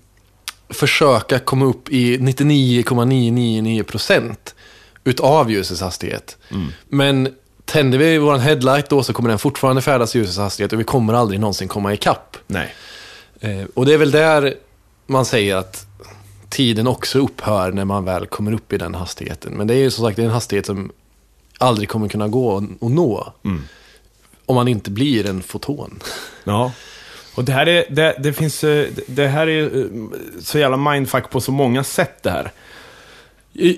försöka komma upp i nittionio komma nio nio nio procent utav ljusets hastighet. Mm. Men tänder vi vår headlight då, så kommer den fortfarande färdas i ljusets hastighet. Och vi kommer aldrig någonsin komma ikapp. Nej. Eh, och det är väl där man säger att tiden också upphör när man väl kommer upp i den hastigheten. Men det är ju som sagt, det är en hastighet som aldrig kommer kunna gå och nå. Mm. Om man inte blir en foton. Ja. Och det här är det, det finns det här är så jävla mindfuck på så många sätt det här.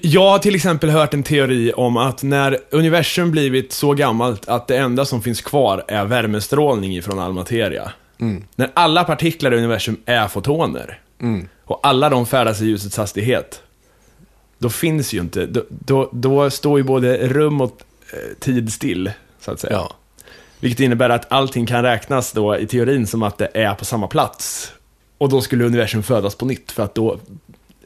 Jag har till exempel hört en teori om att när universum blivit så gammalt att det enda som finns kvar är värmestrålning ifrån all materia. Mm. När alla partiklar i universum är fotoner. Mm. Och alla de färdas i ljusets hastighet. Då finns ju inte då, då, då står ju både rum och tid still, så att säga. Ja. Vilket innebär att allting kan räknas då i teorin som att det är på samma plats. Och då skulle universum födas på nytt, för att då,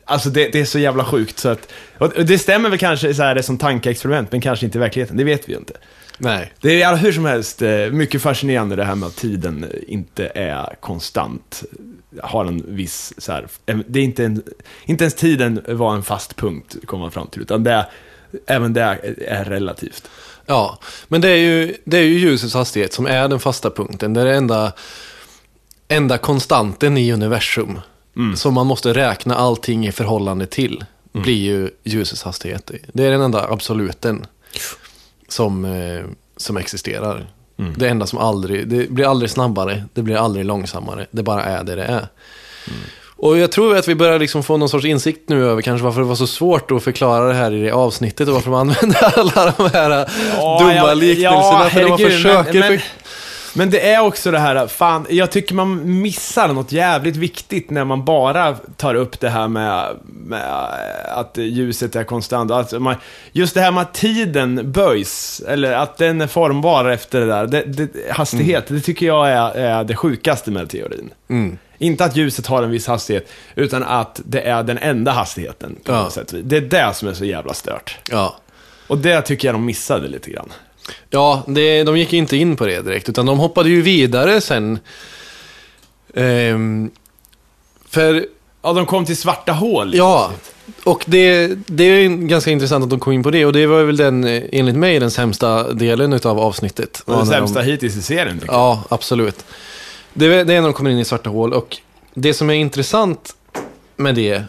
alltså det, det är så jävla sjukt så att, och det stämmer väl kanske så här, det som tankeexperiment, men kanske inte i verkligheten, det vet vi ju inte. Nej. Det är hur som helst mycket fascinerande det här med att tiden inte är konstant, har en viss så här, det är inte en, inte ens tiden var en fast punkt komma fram till, utan det, även det är relativt. Ja, men det är ju det är ju ljusets hastighet som är den fasta punkten. Det är den enda enda konstanten i universum. Mm. Som man måste räkna allting i förhållande till. Mm. Blir ju ljusets hastighet. Det är den enda absoluten som som existerar. Mm. Det enda som aldrig, det blir aldrig snabbare, det blir aldrig långsammare. Det bara är det det är. Mm. Och jag tror att vi börjar liksom få någon sorts insikt nu över kanske varför det var så svårt att förklara det här i det avsnittet, och varför man använder alla de här ja, dumma ja, liknelserna ja, för man försöker men, men, för... men det är också det här, fan, jag tycker man missar något jävligt viktigt när man bara tar upp det här med, med att ljuset är konstant, alltså man, just det här med att tiden böjs, eller att den är formbar efter det där det, det, hastighet, mm. det tycker jag är, är det sjukaste med teorin. Mm. Inte att ljuset har en viss hastighet, utan att det är den enda hastigheten på ja. något sätt. Det är det som är så jävla stört. Ja. Och det tycker jag de missade lite grann. Ja, det, de gick inte in på det direkt, utan de hoppade ju vidare sen. Ehm, för ja, de kom till svarta hål. Ja, och det, det är ganska intressant att de kom in på det. Och det var väl den, enligt mig, den sämsta delen utav avsnittet. Och den sämsta de, hittills i serien, tycker jag. Ja, absolut. Det är när de kommer in i svarta hål, och det som är intressant med det,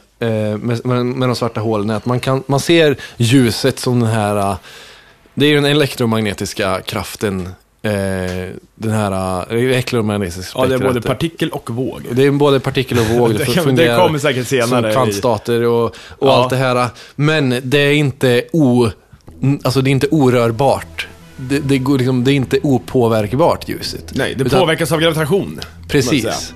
med, med de svarta hålen, är att man, kan, man ser ljuset som den här, det är ju den elektromagnetiska kraften, den här elektromagnetiska spektrat. Ja, det är både partikel och våg. Det är både partikel och våg, det fungerar, det kommer säkert senare, som kvantstater och, och ja. allt det här, men det är inte, o, alltså det är inte orörbart. Det, det, går liksom, det är inte opåverkbart ljuset. Nej, det utan, påverkas av gravitation. Precis.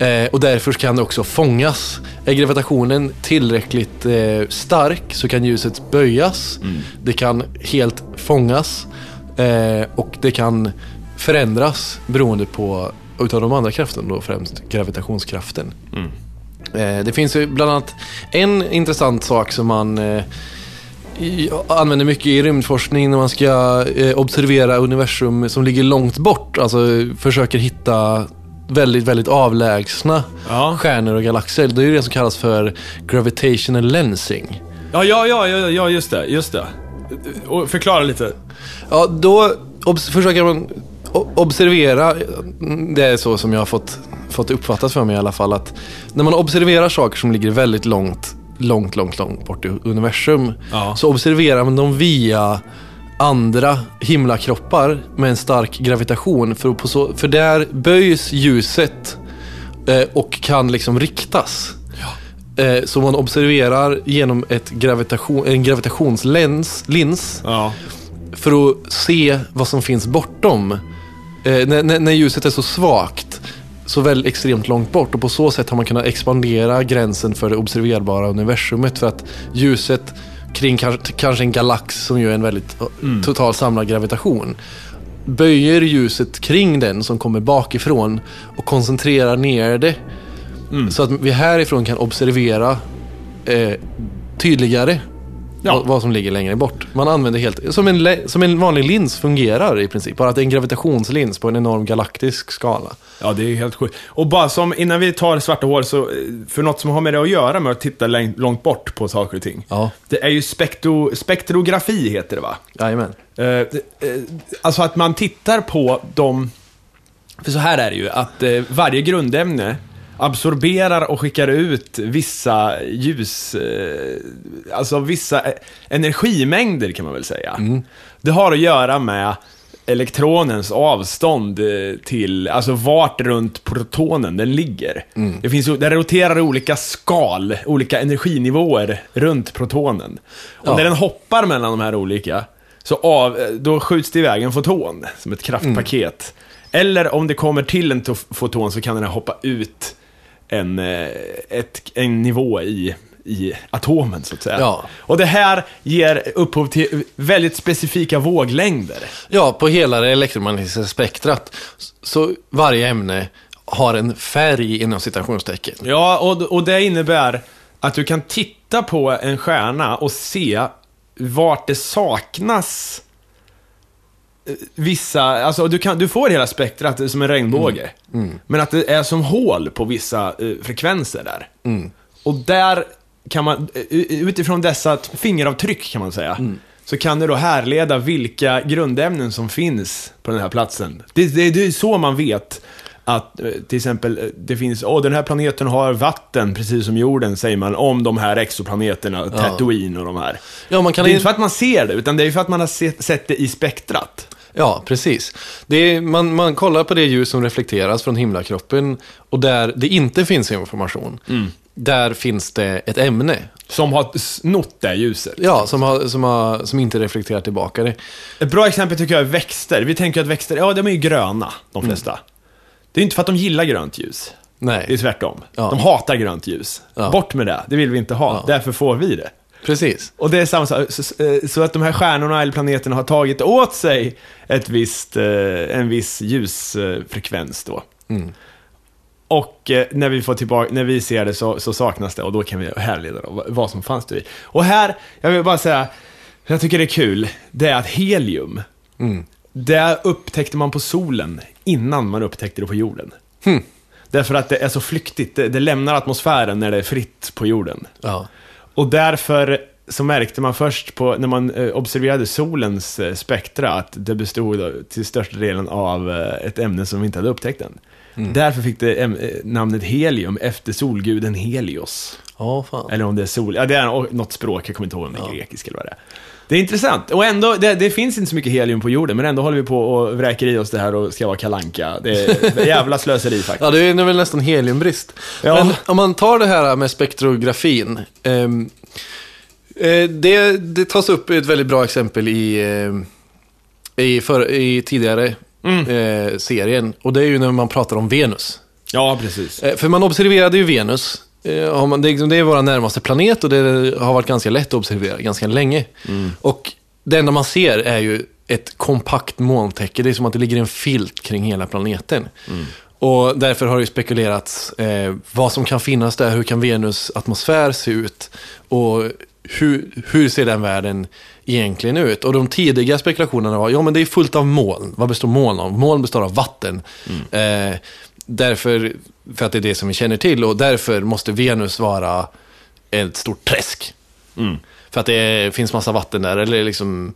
Eh, och därför kan det också fångas. Är gravitationen tillräckligt eh, stark, så kan ljuset böjas. Mm. Det kan helt fångas. Eh, och det kan förändras beroende på, utav de andra kraften då, främst gravitationskraften. Mm. Eh, det finns ju bland annat en intressant sak som man... Eh, jag använder mycket i rymdforskning när man ska eh, observera universum som ligger långt bort, alltså försöker hitta väldigt, väldigt avlägsna ja. stjärnor och galaxer. Det är ju det som kallas för gravitational lensing. Ja, ja, ja, ja, ja just det, just det. Och förklara lite. Ja, då obs- försöker man observera, det är så som jag har fått, fått uppfattat för mig i alla fall, att när man observerar saker som ligger väldigt långt långt, långt, långt bort i universum ja. så observerar man dem via andra himlakroppar med en stark gravitation, för, på så, för där böjs ljuset eh, och kan liksom riktas ja. eh, så man observerar genom ett gravitation, en gravitationslens lins, ja. för att se vad som finns bortom eh, när, när, när ljuset är så svagt, så väl extremt långt bort, och på så sätt har man kunnat expandera gränsen för det observerbara universumet, för att ljuset kring kanske en galax som ju är en väldigt mm. total samlad gravitation, böjer ljuset kring den som kommer bakifrån och koncentrerar ner det mm. så att vi härifrån kan observera eh, tydligare ja. vad som ligger längre bort. Man använder helt, som en, som en vanlig lins fungerar i princip. Bara att det är en gravitationslins på en enorm galaktisk skala. Ja, det är helt sjukt. Och bara som, innan vi tar svarta hål, så för något som har med det att göra med att titta läng- långt bort på saker och ting. Ja. Det är ju spektro, spektrografi heter det, va? Jajamän. Eh, eh, alltså att man tittar på de... För så här är det ju, att eh, varje grundämne absorberar och skickar ut vissa ljus, eh, alltså vissa energimängder kan man väl säga. Mm. Det har att göra med elektronens avstånd till, alltså vart runt protonen den ligger. Mm. Det finns, där roterar olika skal, olika energinivåer runt protonen. Och ja. När den hoppar mellan de här olika, så av, då skjuts det iväg en foton som ett kraftpaket. Mm. Eller om det kommer till en foton, så kan den här hoppa ut en, ett, en nivå i, i atomen, så att säga. Ja. Och det här ger upphov till väldigt specifika våglängder. Ja, på hela det elektromagnetiska spektrat. Så varje ämne har en färg inom citationstecken. Ja, och, och det innebär att du kan titta på en stjärna och se vart det saknas... vissa, alltså du, kan, du får hela spektrat som en regnbåge. Mm. Mm. Men att det är som hål på vissa uh, frekvenser där. Mm. Och där kan man, utifrån dessa fingeravtryck kan man säga, mm. så kan du då härleda vilka grundämnen som finns på den här platsen. Det, det, det är så man vet att uh, till exempel det finns, åh oh, den här planeten har vatten precis som jorden, säger man om de här exoplaneterna, ja. Tatooine och de här. Ja, man kan det är ju... inte för att man ser det, utan det är för att man har set, sett det i spektrat. Ja, precis. Det är, man, man kollar på det ljus som reflekteras från himlakroppen, och där det inte finns information, mm. där finns det ett ämne. Som har snott det ljuset. Ja, som, har, som, har, som inte reflekterar tillbaka det. Ett bra exempel tycker jag är växter. Vi tänker att växter, ja de är ju gröna, de flesta. Mm. Det är inte för att de gillar grönt ljus. Nej. Det är tvärtom. Ja. De hatar grönt ljus. Ja. Bort med det, det vill vi inte ha. Ja. Därför får vi det. Precis. Och det är samma sak, så att de här stjärnorna eller planeterna har tagit åt sig ett visst, en viss ljusfrekvens då. Mm. Och när vi får tillbaka, när vi ser det så, så saknas det, och då kan vi härleda då vad som fanns det i. Och här, jag vill bara säga, jag tycker det är kul, det är att helium, mm. det upptäckte man på solen innan man upptäckte det på jorden. Mm. Därför att det är så flyktigt, det, det lämnar atmosfären när det är fritt på jorden. Ja. Och därför så märkte man först på, när man observerade solens spektra, att det bestod till största delen av ett ämne som vi inte hade upptäckt än. Mm. Därför fick det namnet helium efter solguden Helios. Ja, oh, fan. Eller om det är sol... Ja, det är något språk, jag kommer inte ihåg om det är ja. grekisk eller vad det är. Det är intressant. Och ändå, det, det finns inte så mycket helium på jorden, men ändå håller vi på och vräker i oss det här och ska vara kalanka. Det är jävla slöseri faktiskt. Ja, det är väl nästan heliumbrist. Ja. Men om man tar det här med spektrografin. Eh, det, det tas upp ett väldigt bra exempel i, i, för, i tidigare mm. eh, serien. Och det är ju när man pratar om Venus. Ja, precis. Eh, för man observerade ju Venus. Det är vår närmaste planet, och det har varit ganska lätt att observera ganska länge. Mm. Och det enda man ser är ju ett kompakt molntäcke. Det är som att det ligger en filt kring hela planeten. Mm. Och därför har det spekulerats eh, vad som kan finnas där, hur kan Venus atmosfär se ut, och hur, hur ser den världen egentligen ut? Och de tidiga spekulationerna var, ja men det är fullt av moln. Vad består moln av? Moln består av vatten. Mm. Eh, därför, för att det är det som vi känner till, och därför måste Venus vara ett stort träsk. Mm. För att det finns massa vatten där, eller liksom,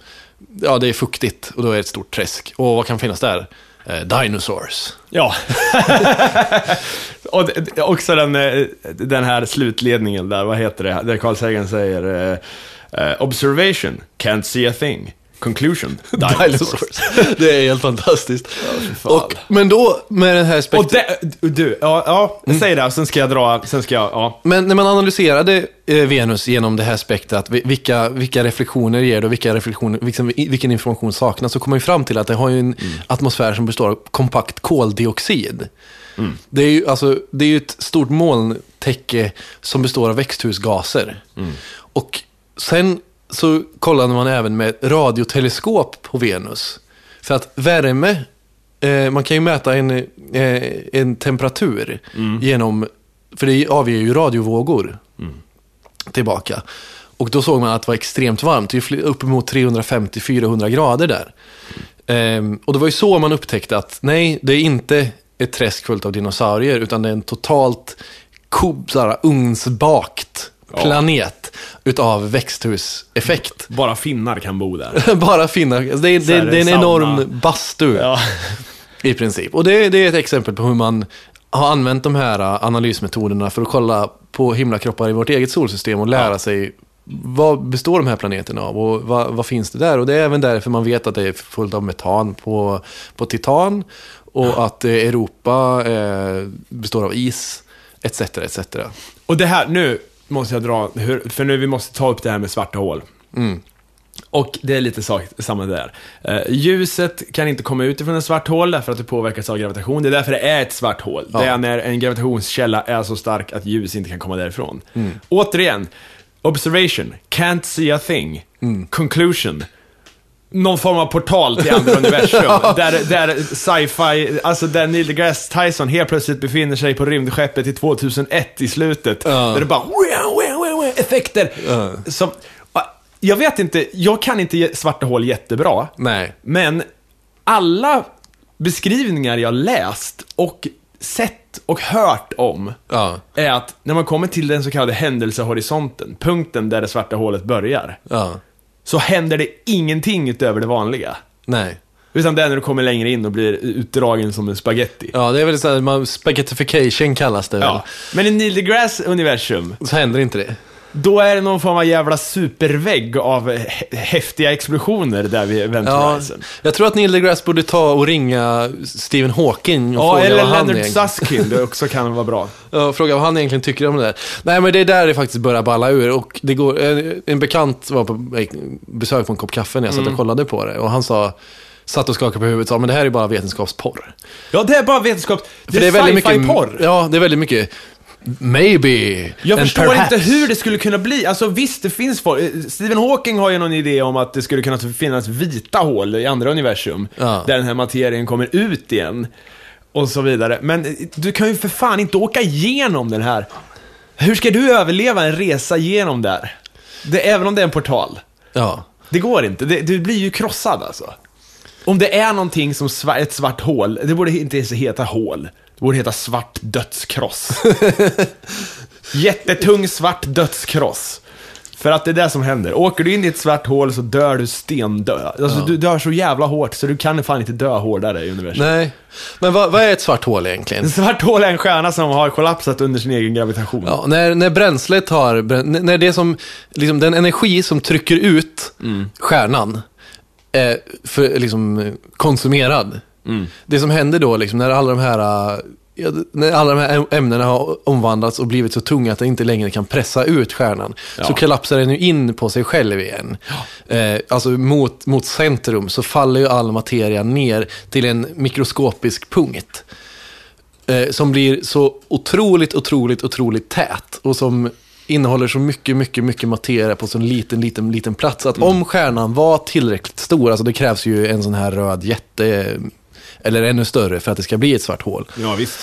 ja det är fuktigt, och då är det ett stort träsk. Och vad kan finnas där? Eh, dinosaurs. Ja. Och också den, den här slutledningen där, vad heter det? Där Carl Sagan säger eh, observation, can't see a thing. Conclusion, dinosaurs. Det är helt fantastiskt. Ja, och, men då med den här spektrat... Och det, du, ja, ja mm. säg det, sen ska jag dra, sen ska jag, ja. Men när man analyserade eh, Venus genom det här spektrat, vilka, vilka reflektioner ger det, och vilka reflektioner, liksom, vilken information saknas, så kommer man fram till att det har ju en mm. atmosfär som består av kompakt koldioxid. Mm. Det är ju, alltså, det är ju ett stort molntäcke som består av växthusgaser. Mm. Och sen så kollade man även med radioteleskop på Venus. För att värme, eh, man kan ju mäta en, eh, en temperatur mm. genom, för det avger ju radiovågor mm. tillbaka. Och då såg man att det var extremt varmt. Det var uppemot trehundrafemtio till fyrahundra grader där. Ehm, och det var ju så man upptäckte att nej, det är inte ett träsk fullt av dinosaurier, utan det är en totalt kobsara, ugnsbakt planet ja. Utav växthuseffekt. Bara finnar kan bo där. Bara finnar. Det är, det, är det, det är en sauna. Enorm bastu ja. I princip. Och det, det är ett exempel på hur man har använt de här analysmetoderna för att kolla på himlakroppar i vårt eget solsystem och lära ja. sig vad består de här planeterna av och vad, vad finns det där. Och det är även därför man vet att det är fullt av metan på, på Titan och ja. att Europa eh, består av is etc, et cetera. Och det här, nu måste jag dra, för nu vi måste ta upp det här med svarta hål. Mm. Och det är lite sak, samma där. Eh, ljuset kan inte komma ut ifrån ett svart hål därför att det påverkas av gravitation. Det är därför det är ett svart hål. Ja. Det är när en gravitationskälla är så stark att ljus inte kan komma därifrån. Mm. Återigen, observation, can't see a thing. Mm. Conclusion, någon form av portal till andra universum där, där sci-fi, alltså där Neil deGrasse Tyson helt plötsligt befinner sig på rymdskeppet i tvåtusen ett i slutet uh. där det bara effekter uh. som, jag vet inte, jag kan inte svarta hål jättebra. Nej. Men alla beskrivningar jag läst och sett och hört om uh. är att när man kommer till den så kallade händelsehorisonten, punkten där det svarta hålet börjar uh. så händer det ingenting utöver det vanliga. Nej. Utan det är när du kommer längre in och blir utdragen som en spaghetti. Ja, det är väl så här, spaghettification kallas det. Ja. Väl. Men i Neil deGrasse universum så händer inte det. Då är det någon form av jävla supervägg av häftiga explosioner där vi väntar ja, rejsen. Jag tror att Neil deGrasse borde ta och ringa Stephen Hawking och ja, fråga eller vad Leonard han Susskind det också kan vara bra. Ja, fråga vad han egentligen tycker om det där. Nej, men det är där det faktiskt börjar balla ur. Och det går, en, en bekant var på besök på en kopp kaffe när jag satt mm. och kollade på det. Och han sa, satt och skakade på huvudet och sa, men det här är bara vetenskapsporr. Ja, det är bara vetenskaps... Det, det är, är väldigt mycket porr. Ja, det är väldigt mycket... Maybe. Jag förstår perhaps. Inte hur det skulle kunna bli. Alltså visst, det finns folk. Stephen Hawking har ju någon idé om att det skulle kunna finnas vita hål i andra universum ja. Där den här materien kommer ut igen och så vidare. Men du kan ju för fan inte åka igenom den här. Hur ska du överleva en resa genom där? Det, även om det är en portal ja. Det går inte, det, du blir ju krossad alltså. Om det är någonting som svart, ett svart hål. Det borde inte ens heta hål. Det borde heta svart dödskross. Jättetung svart dödskross. För att det är det som händer. Åker du in i ett svart hål så dör du stendö. Alltså ja. Du dör så jävla hårt så du kan fan inte dö hårdare i universum. Nej. Men vad, vad är ett svart hål egentligen? Ett svart hål är en stjärna som har kollapsat under sin egen gravitation. Ja, när, när bränslet har... När det som... Liksom den energi som trycker ut mm. stjärnan är för, liksom, konsumerad. Mm. Det som händer då liksom, när, alla de här, ja, när alla de här ämnena har omvandlats och blivit så tunga att det inte längre kan pressa ut stjärnan ja. Så kollapsar den ju in på sig själv igen ja. eh, Alltså mot, mot centrum så faller ju all materia ner till en mikroskopisk punkt eh, som blir så otroligt, otroligt, otroligt tät och som innehåller så mycket, mycket, mycket materia på så en liten, liten, liten plats att mm. om stjärnan var tillräckligt stor, alltså det krävs ju en sån här röd jätte eller ännu större för att det ska bli ett svart hål. Ja, visst.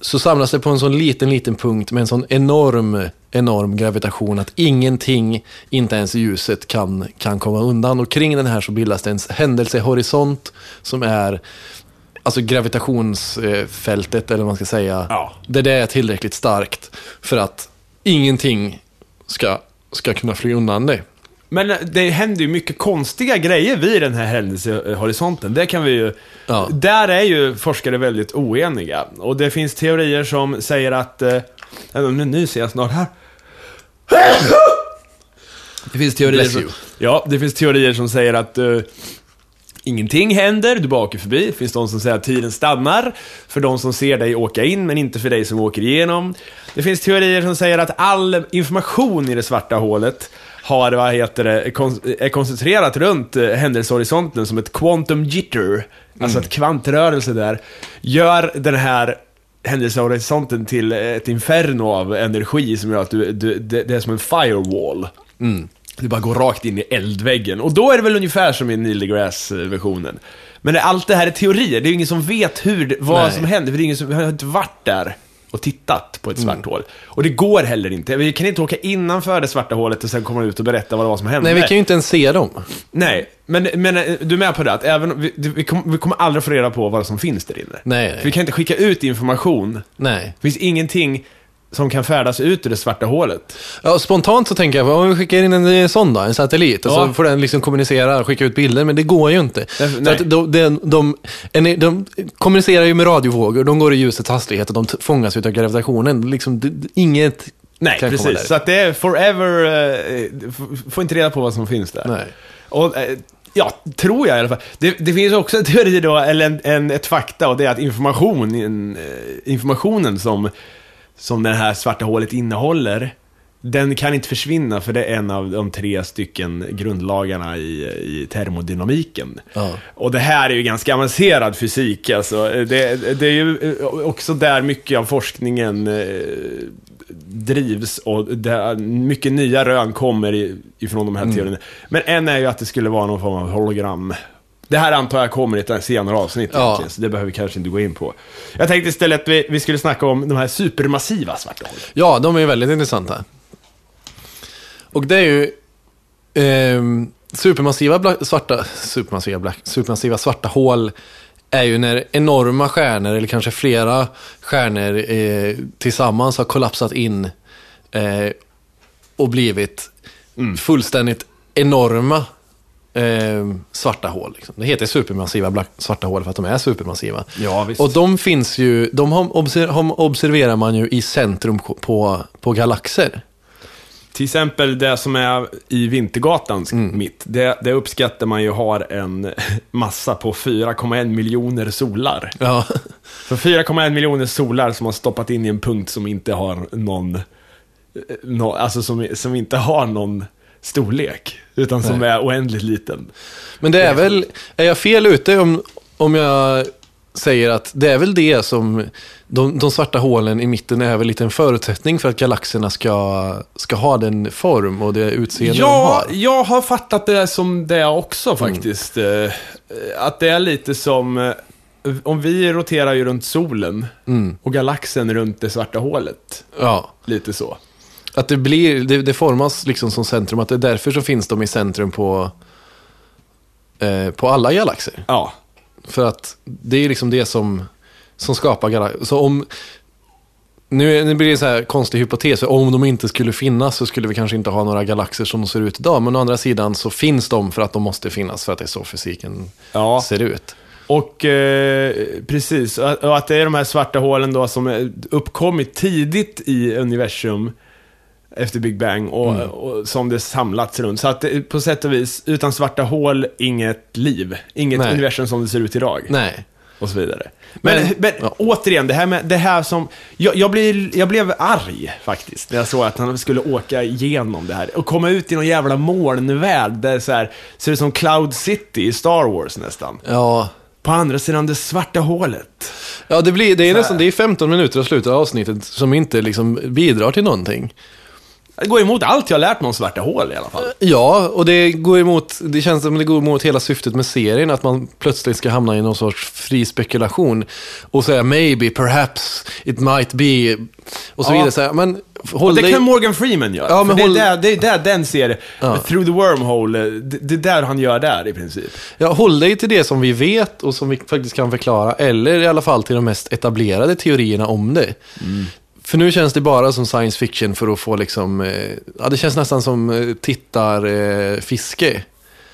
Så samlas det på en sån liten, liten punkt med en sån enorm, enorm gravitation att ingenting, inte ens ljuset, kan, kan komma undan. Och kring den här så bildas det en händelsehorisont som är alltså gravitationsfältet, eller vad man ska säga. Ja. Det där är tillräckligt starkt för att ingenting ska, ska kunna fly undan det. Men det händer ju mycket konstiga grejer vid den här händelsehorisonten. Det kan vi ju, ja. Där är ju forskare väldigt oeniga. Och det finns teorier som säger att... Eh, nu ser jag snart här. Det finns teorier som, ja, det finns teorier som säger att... Eh, ingenting händer, du bara åker förbi. Det finns de som säger att tiden stannar för de som ser dig åka in, men inte för dig som åker igenom. Det finns teorier som säger att all information i det svarta hålet har, vad heter det, är koncentrerat runt händelsehorisonten som ett quantum jitter. Mm. Alltså att kvantrörelse där gör den här händelsehorisonten till ett inferno av energi som gör att du, du, det, det är som en firewall. Mm. Du bara går rakt in i eldväggen. Och då är det väl ungefär som i Neil deGrasse-versionen. Men allt det här är teorier. Det är ju ingen som vet hur, vad Nej. Som händer. För det är ingen som har varit där. och tittat på ett svart mm. hål. Och det går heller inte. Vi kan inte åka innanför det svarta hålet och sen komma ut och berätta vad det var som hände. Nej, vi kan ju inte ens se dem. Nej, men, men du är med på det att även, vi, vi, kommer, vi kommer aldrig få reda på vad som finns där inne. Nej. För vi kan inte skicka ut information. Nej. Det finns ingenting som kan färdas ut ur det svarta hålet. Ja, spontant så tänker jag, om vi skickar in en sån då, en satellit, ja. Och så får den liksom kommunicera och skicka ut bilder, men det går ju inte. Nej. Så att de, de, de, de, de kommunicerar ju med radiovågor, de går i ljusets hastighet och de t- fångas utav gravitationen. Liksom, det, inget. Nej, precis. Så att det är forever, eh, får inte reda på vad som finns där. Nej. Och... Eh, ja, tror jag i alla fall. Det, det finns också en teori då, eller en, en, ett fakta, och det är att information, en, informationen som, som det här svarta hålet innehåller, den kan inte försvinna, för det är en av de tre stycken grundlagarna i, i termodynamiken. Uh. Och det här är ju ganska avancerad fysik. Alltså. Det, det är ju också där mycket av forskningen eh, drivs, och där mycket nya rön kommer ifrån de här mm. teorierna. Men en är ju att det skulle vara någon form av hologram. Det här antar jag kommer i ett senare avsnitt, ja. Så det behöver vi kanske inte gå in på. Jag tänkte istället att vi, vi skulle snacka om de här supermassiva svarta hålen. Ja, de är ju väldigt intressanta. Och det är ju eh, supermassiva bla- svarta supermassiva, bla- supermassiva svarta hål är ju när enorma stjärnor, eller kanske flera stjärnor eh, tillsammans har kollapsat in eh, och blivit mm. fullständigt enorma Eh, svarta hål liksom. Det heter supermassiva black, svarta hål för att de är supermassiva. Ja, visst. Och de finns ju, de har, observerar man ju i centrum på, på galaxer. Till exempel det som är i Vintergatans mm. mitt, det, det uppskattar man ju har en massa på fyra komma en miljoner solar. Ja. Så fyra komma en miljoner solar som har stoppat in i en punkt som inte har någon no, alltså som, som inte har någon storlek, utan som Nej. Är oändligt liten. Men det är väl, är jag fel ute om, om jag säger att det är väl det som de, de svarta hålen i mitten är väl lite en förutsättning för att galaxerna ska, ska ha den form och det utseende ja, de har. Ja, jag har fattat det som det också faktiskt. Mm. Att det är lite som om vi roterar ju runt solen mm. och galaxen runt det svarta hålet. Ja. Lite så. Att det blir, det, det formas liksom som centrum, att det är därför så finns de i centrum på eh, på alla galaxer. Ja. För att det är liksom det som som skapar galaxer. Så om nu, nu blir det en så här konstig hypotes, om de inte skulle finnas så skulle vi kanske inte ha några galaxer som de ser ut idag, men å andra sidan så finns de för att de måste finnas, för att det är så fysiken ja. Ser ut. Och eh, precis, och att det är de här svarta hålen då som uppkommit tidigt i universum efter Big Bang och, mm. och som det samlats runt. Så att det, på sätt och vis, utan svarta hål, inget liv. Inget Nej. Universum som det ser ut idag. Nej. Och så vidare. Men, men, men ja. Återigen, det här, med, det här som... Jag, jag, blir, jag blev arg faktiskt när jag såg att han skulle åka igenom det här och komma ut i någon jävla molnvärld där det så här, ser ut som Cloud City i Star Wars nästan. Ja. På andra sidan det svarta hålet. Ja, det, blir, det är nästan det är femton minuter av slutet av avsnittet som inte liksom bidrar till någonting. Det går emot allt jag har lärt mig om svarta hål i alla fall. Ja, och det går emot, det känns som det går emot hela syftet med serien, att man plötsligt ska hamna i någon sorts fri spekulation och säga maybe, perhaps, it might be och så ja. Vidare. Så här, men håll det dig... kan Morgan Freeman göra. Ja, men håll... det, är där, det är där den ser ja. Through the Wormhole, det, det är där han gör där i princip. Ja, håll dig till det som vi vet och som vi faktiskt kan förklara, eller i alla fall till de mest etablerade teorierna om det. Mm. För nu känns det bara som science fiction för att få liksom... Eh, ja, det känns nästan som tittar eh, fiske.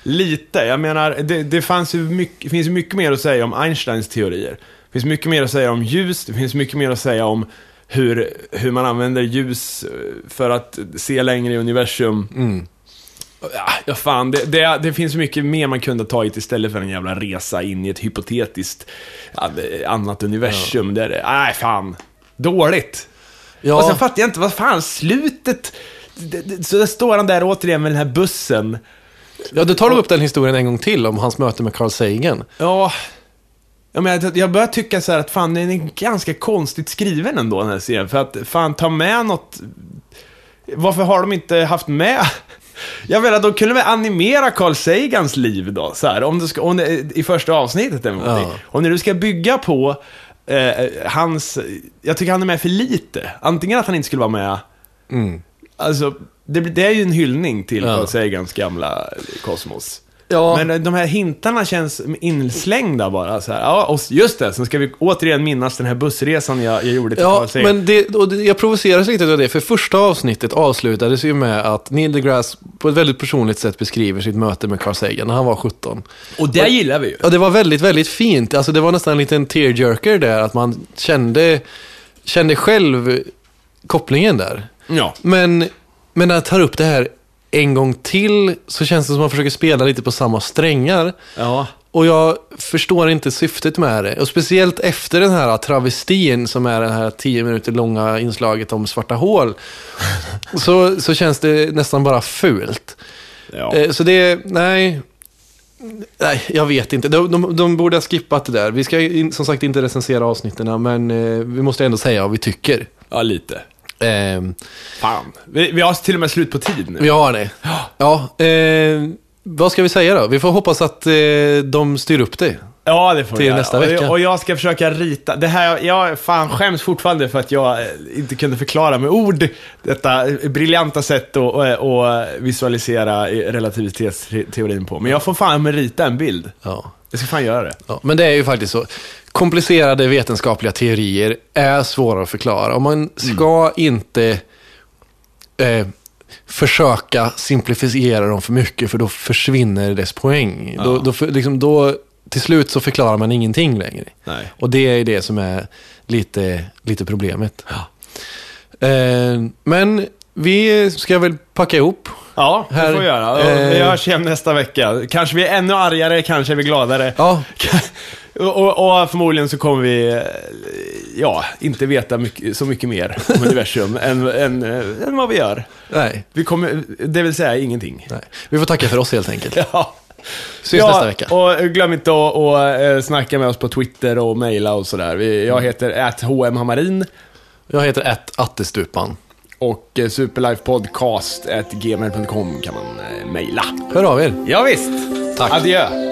Lite, jag menar... Det, det fanns ju mycket, finns ju mycket mer att säga om Einsteins teorier. Det finns mycket mer att säga om ljus. Det finns mycket mer att säga om hur, hur man använder ljus för att se längre i universum. Mm. Ja, fan. Det, det, det finns mycket mer man kunde ha tagit istället för en jävla resa in i ett hypotetiskt ja, annat universum. Ja. Där det, nej, fan. Dåligt. Ja. Och sen fattar jag inte, vad fan, slutet... Så där står han där återigen med den här bussen. Ja, du tar upp den historien en gång till om hans möte med Carl Sagan. Ja, ja men jag, jag börjar tycka så här att fan, den är ganska konstigt skriven ändå, den här serien. För att fan, ta med något... Varför har de inte haft med... Jag menar, de kunde väl animera Carl Sagans liv då, så här, om du ska, om, i första avsnittet. Ja. Om du ska bygga på eh, hans, jag tycker han är med för lite. Antingen att han inte skulle vara med. Mm. Alltså det, det är ju en hyllning till Carl ja. Sagans gamla Cosmos. Ja. Men de här hintarna känns inslängda bara så här. Ja, och just det, sen ska vi återigen minnas den här bussresan jag, jag gjorde till Carl Sagan. Ja, men det, och det, jag provoceras lite av det, för första avsnittet avslutades ju med att Neil deGrasse på ett väldigt personligt sätt beskriver sitt möte med Carl Sagan när han var sjutton. Och det och, gillar vi ju. Ja, det var väldigt, väldigt fint. Alltså det var nästan en liten tearjerker där, att man kände, kände själv kopplingen där. Ja. Men, men när jag tar upp det här en gång till så känns det som att man försöker spela lite på samma strängar. Ja. Och jag förstår inte syftet med det. Och speciellt efter den här travestin som är den här tio minuter långa inslaget om svarta hål så, så känns det nästan bara fult. Ja. Så det, nej... Nej, jag vet inte. De, de, de borde ha skippat det där. Vi ska in, som sagt inte recensera avsnitten, men eh, vi måste ändå säga vad vi tycker. Ja, lite. Eh, Fan. Vi, vi har till och med slut på tid nu. Vi har det. Ja, eh, vad ska vi säga då? Vi får hoppas att eh, de styr upp det. Ja, det får till jag. Nästa vecka. Och, och jag ska försöka rita det här. Jag fan skäms fortfarande för att jag inte kunde förklara med ord detta briljanta sätt att och, och visualisera relativitetsteorin på. Men jag får fan rita en bild. Ja. Jag ska fan göra det. Ja, men det är ju faktiskt så. Komplicerade vetenskapliga teorier är svåra att förklara. Och man ska mm. inte eh, försöka simplifiera dem för mycket, för då försvinner dess poäng. Ja. Då, då, liksom, då, till slut så förklarar man ingenting längre. Nej. Och det är det som är lite, lite problemet. Ja. Eh, men vi ska väl packa ihop. Ja, det får vi göra. Eh, vi hörs igen nästa vecka. Kanske vi är ännu argare, kanske är vi gladare. Ja. Och, och förmodligen så kommer vi ja, inte veta mycket, så mycket mer om universum än, än, än vad vi gör. Nej. Vi kommer, det vill säga ingenting. Nej. Vi får tacka för oss helt enkelt. Ja. Syns ja, nästa vecka. Och glöm inte att och snacka med oss på Twitter och mejla och sådär. Jag heter at h m hamarin. Jag heter at attestupan. Och superlifepodcast at gmail dot com kan man mejla. Hör av er. Ja visst. Tack. Adjö.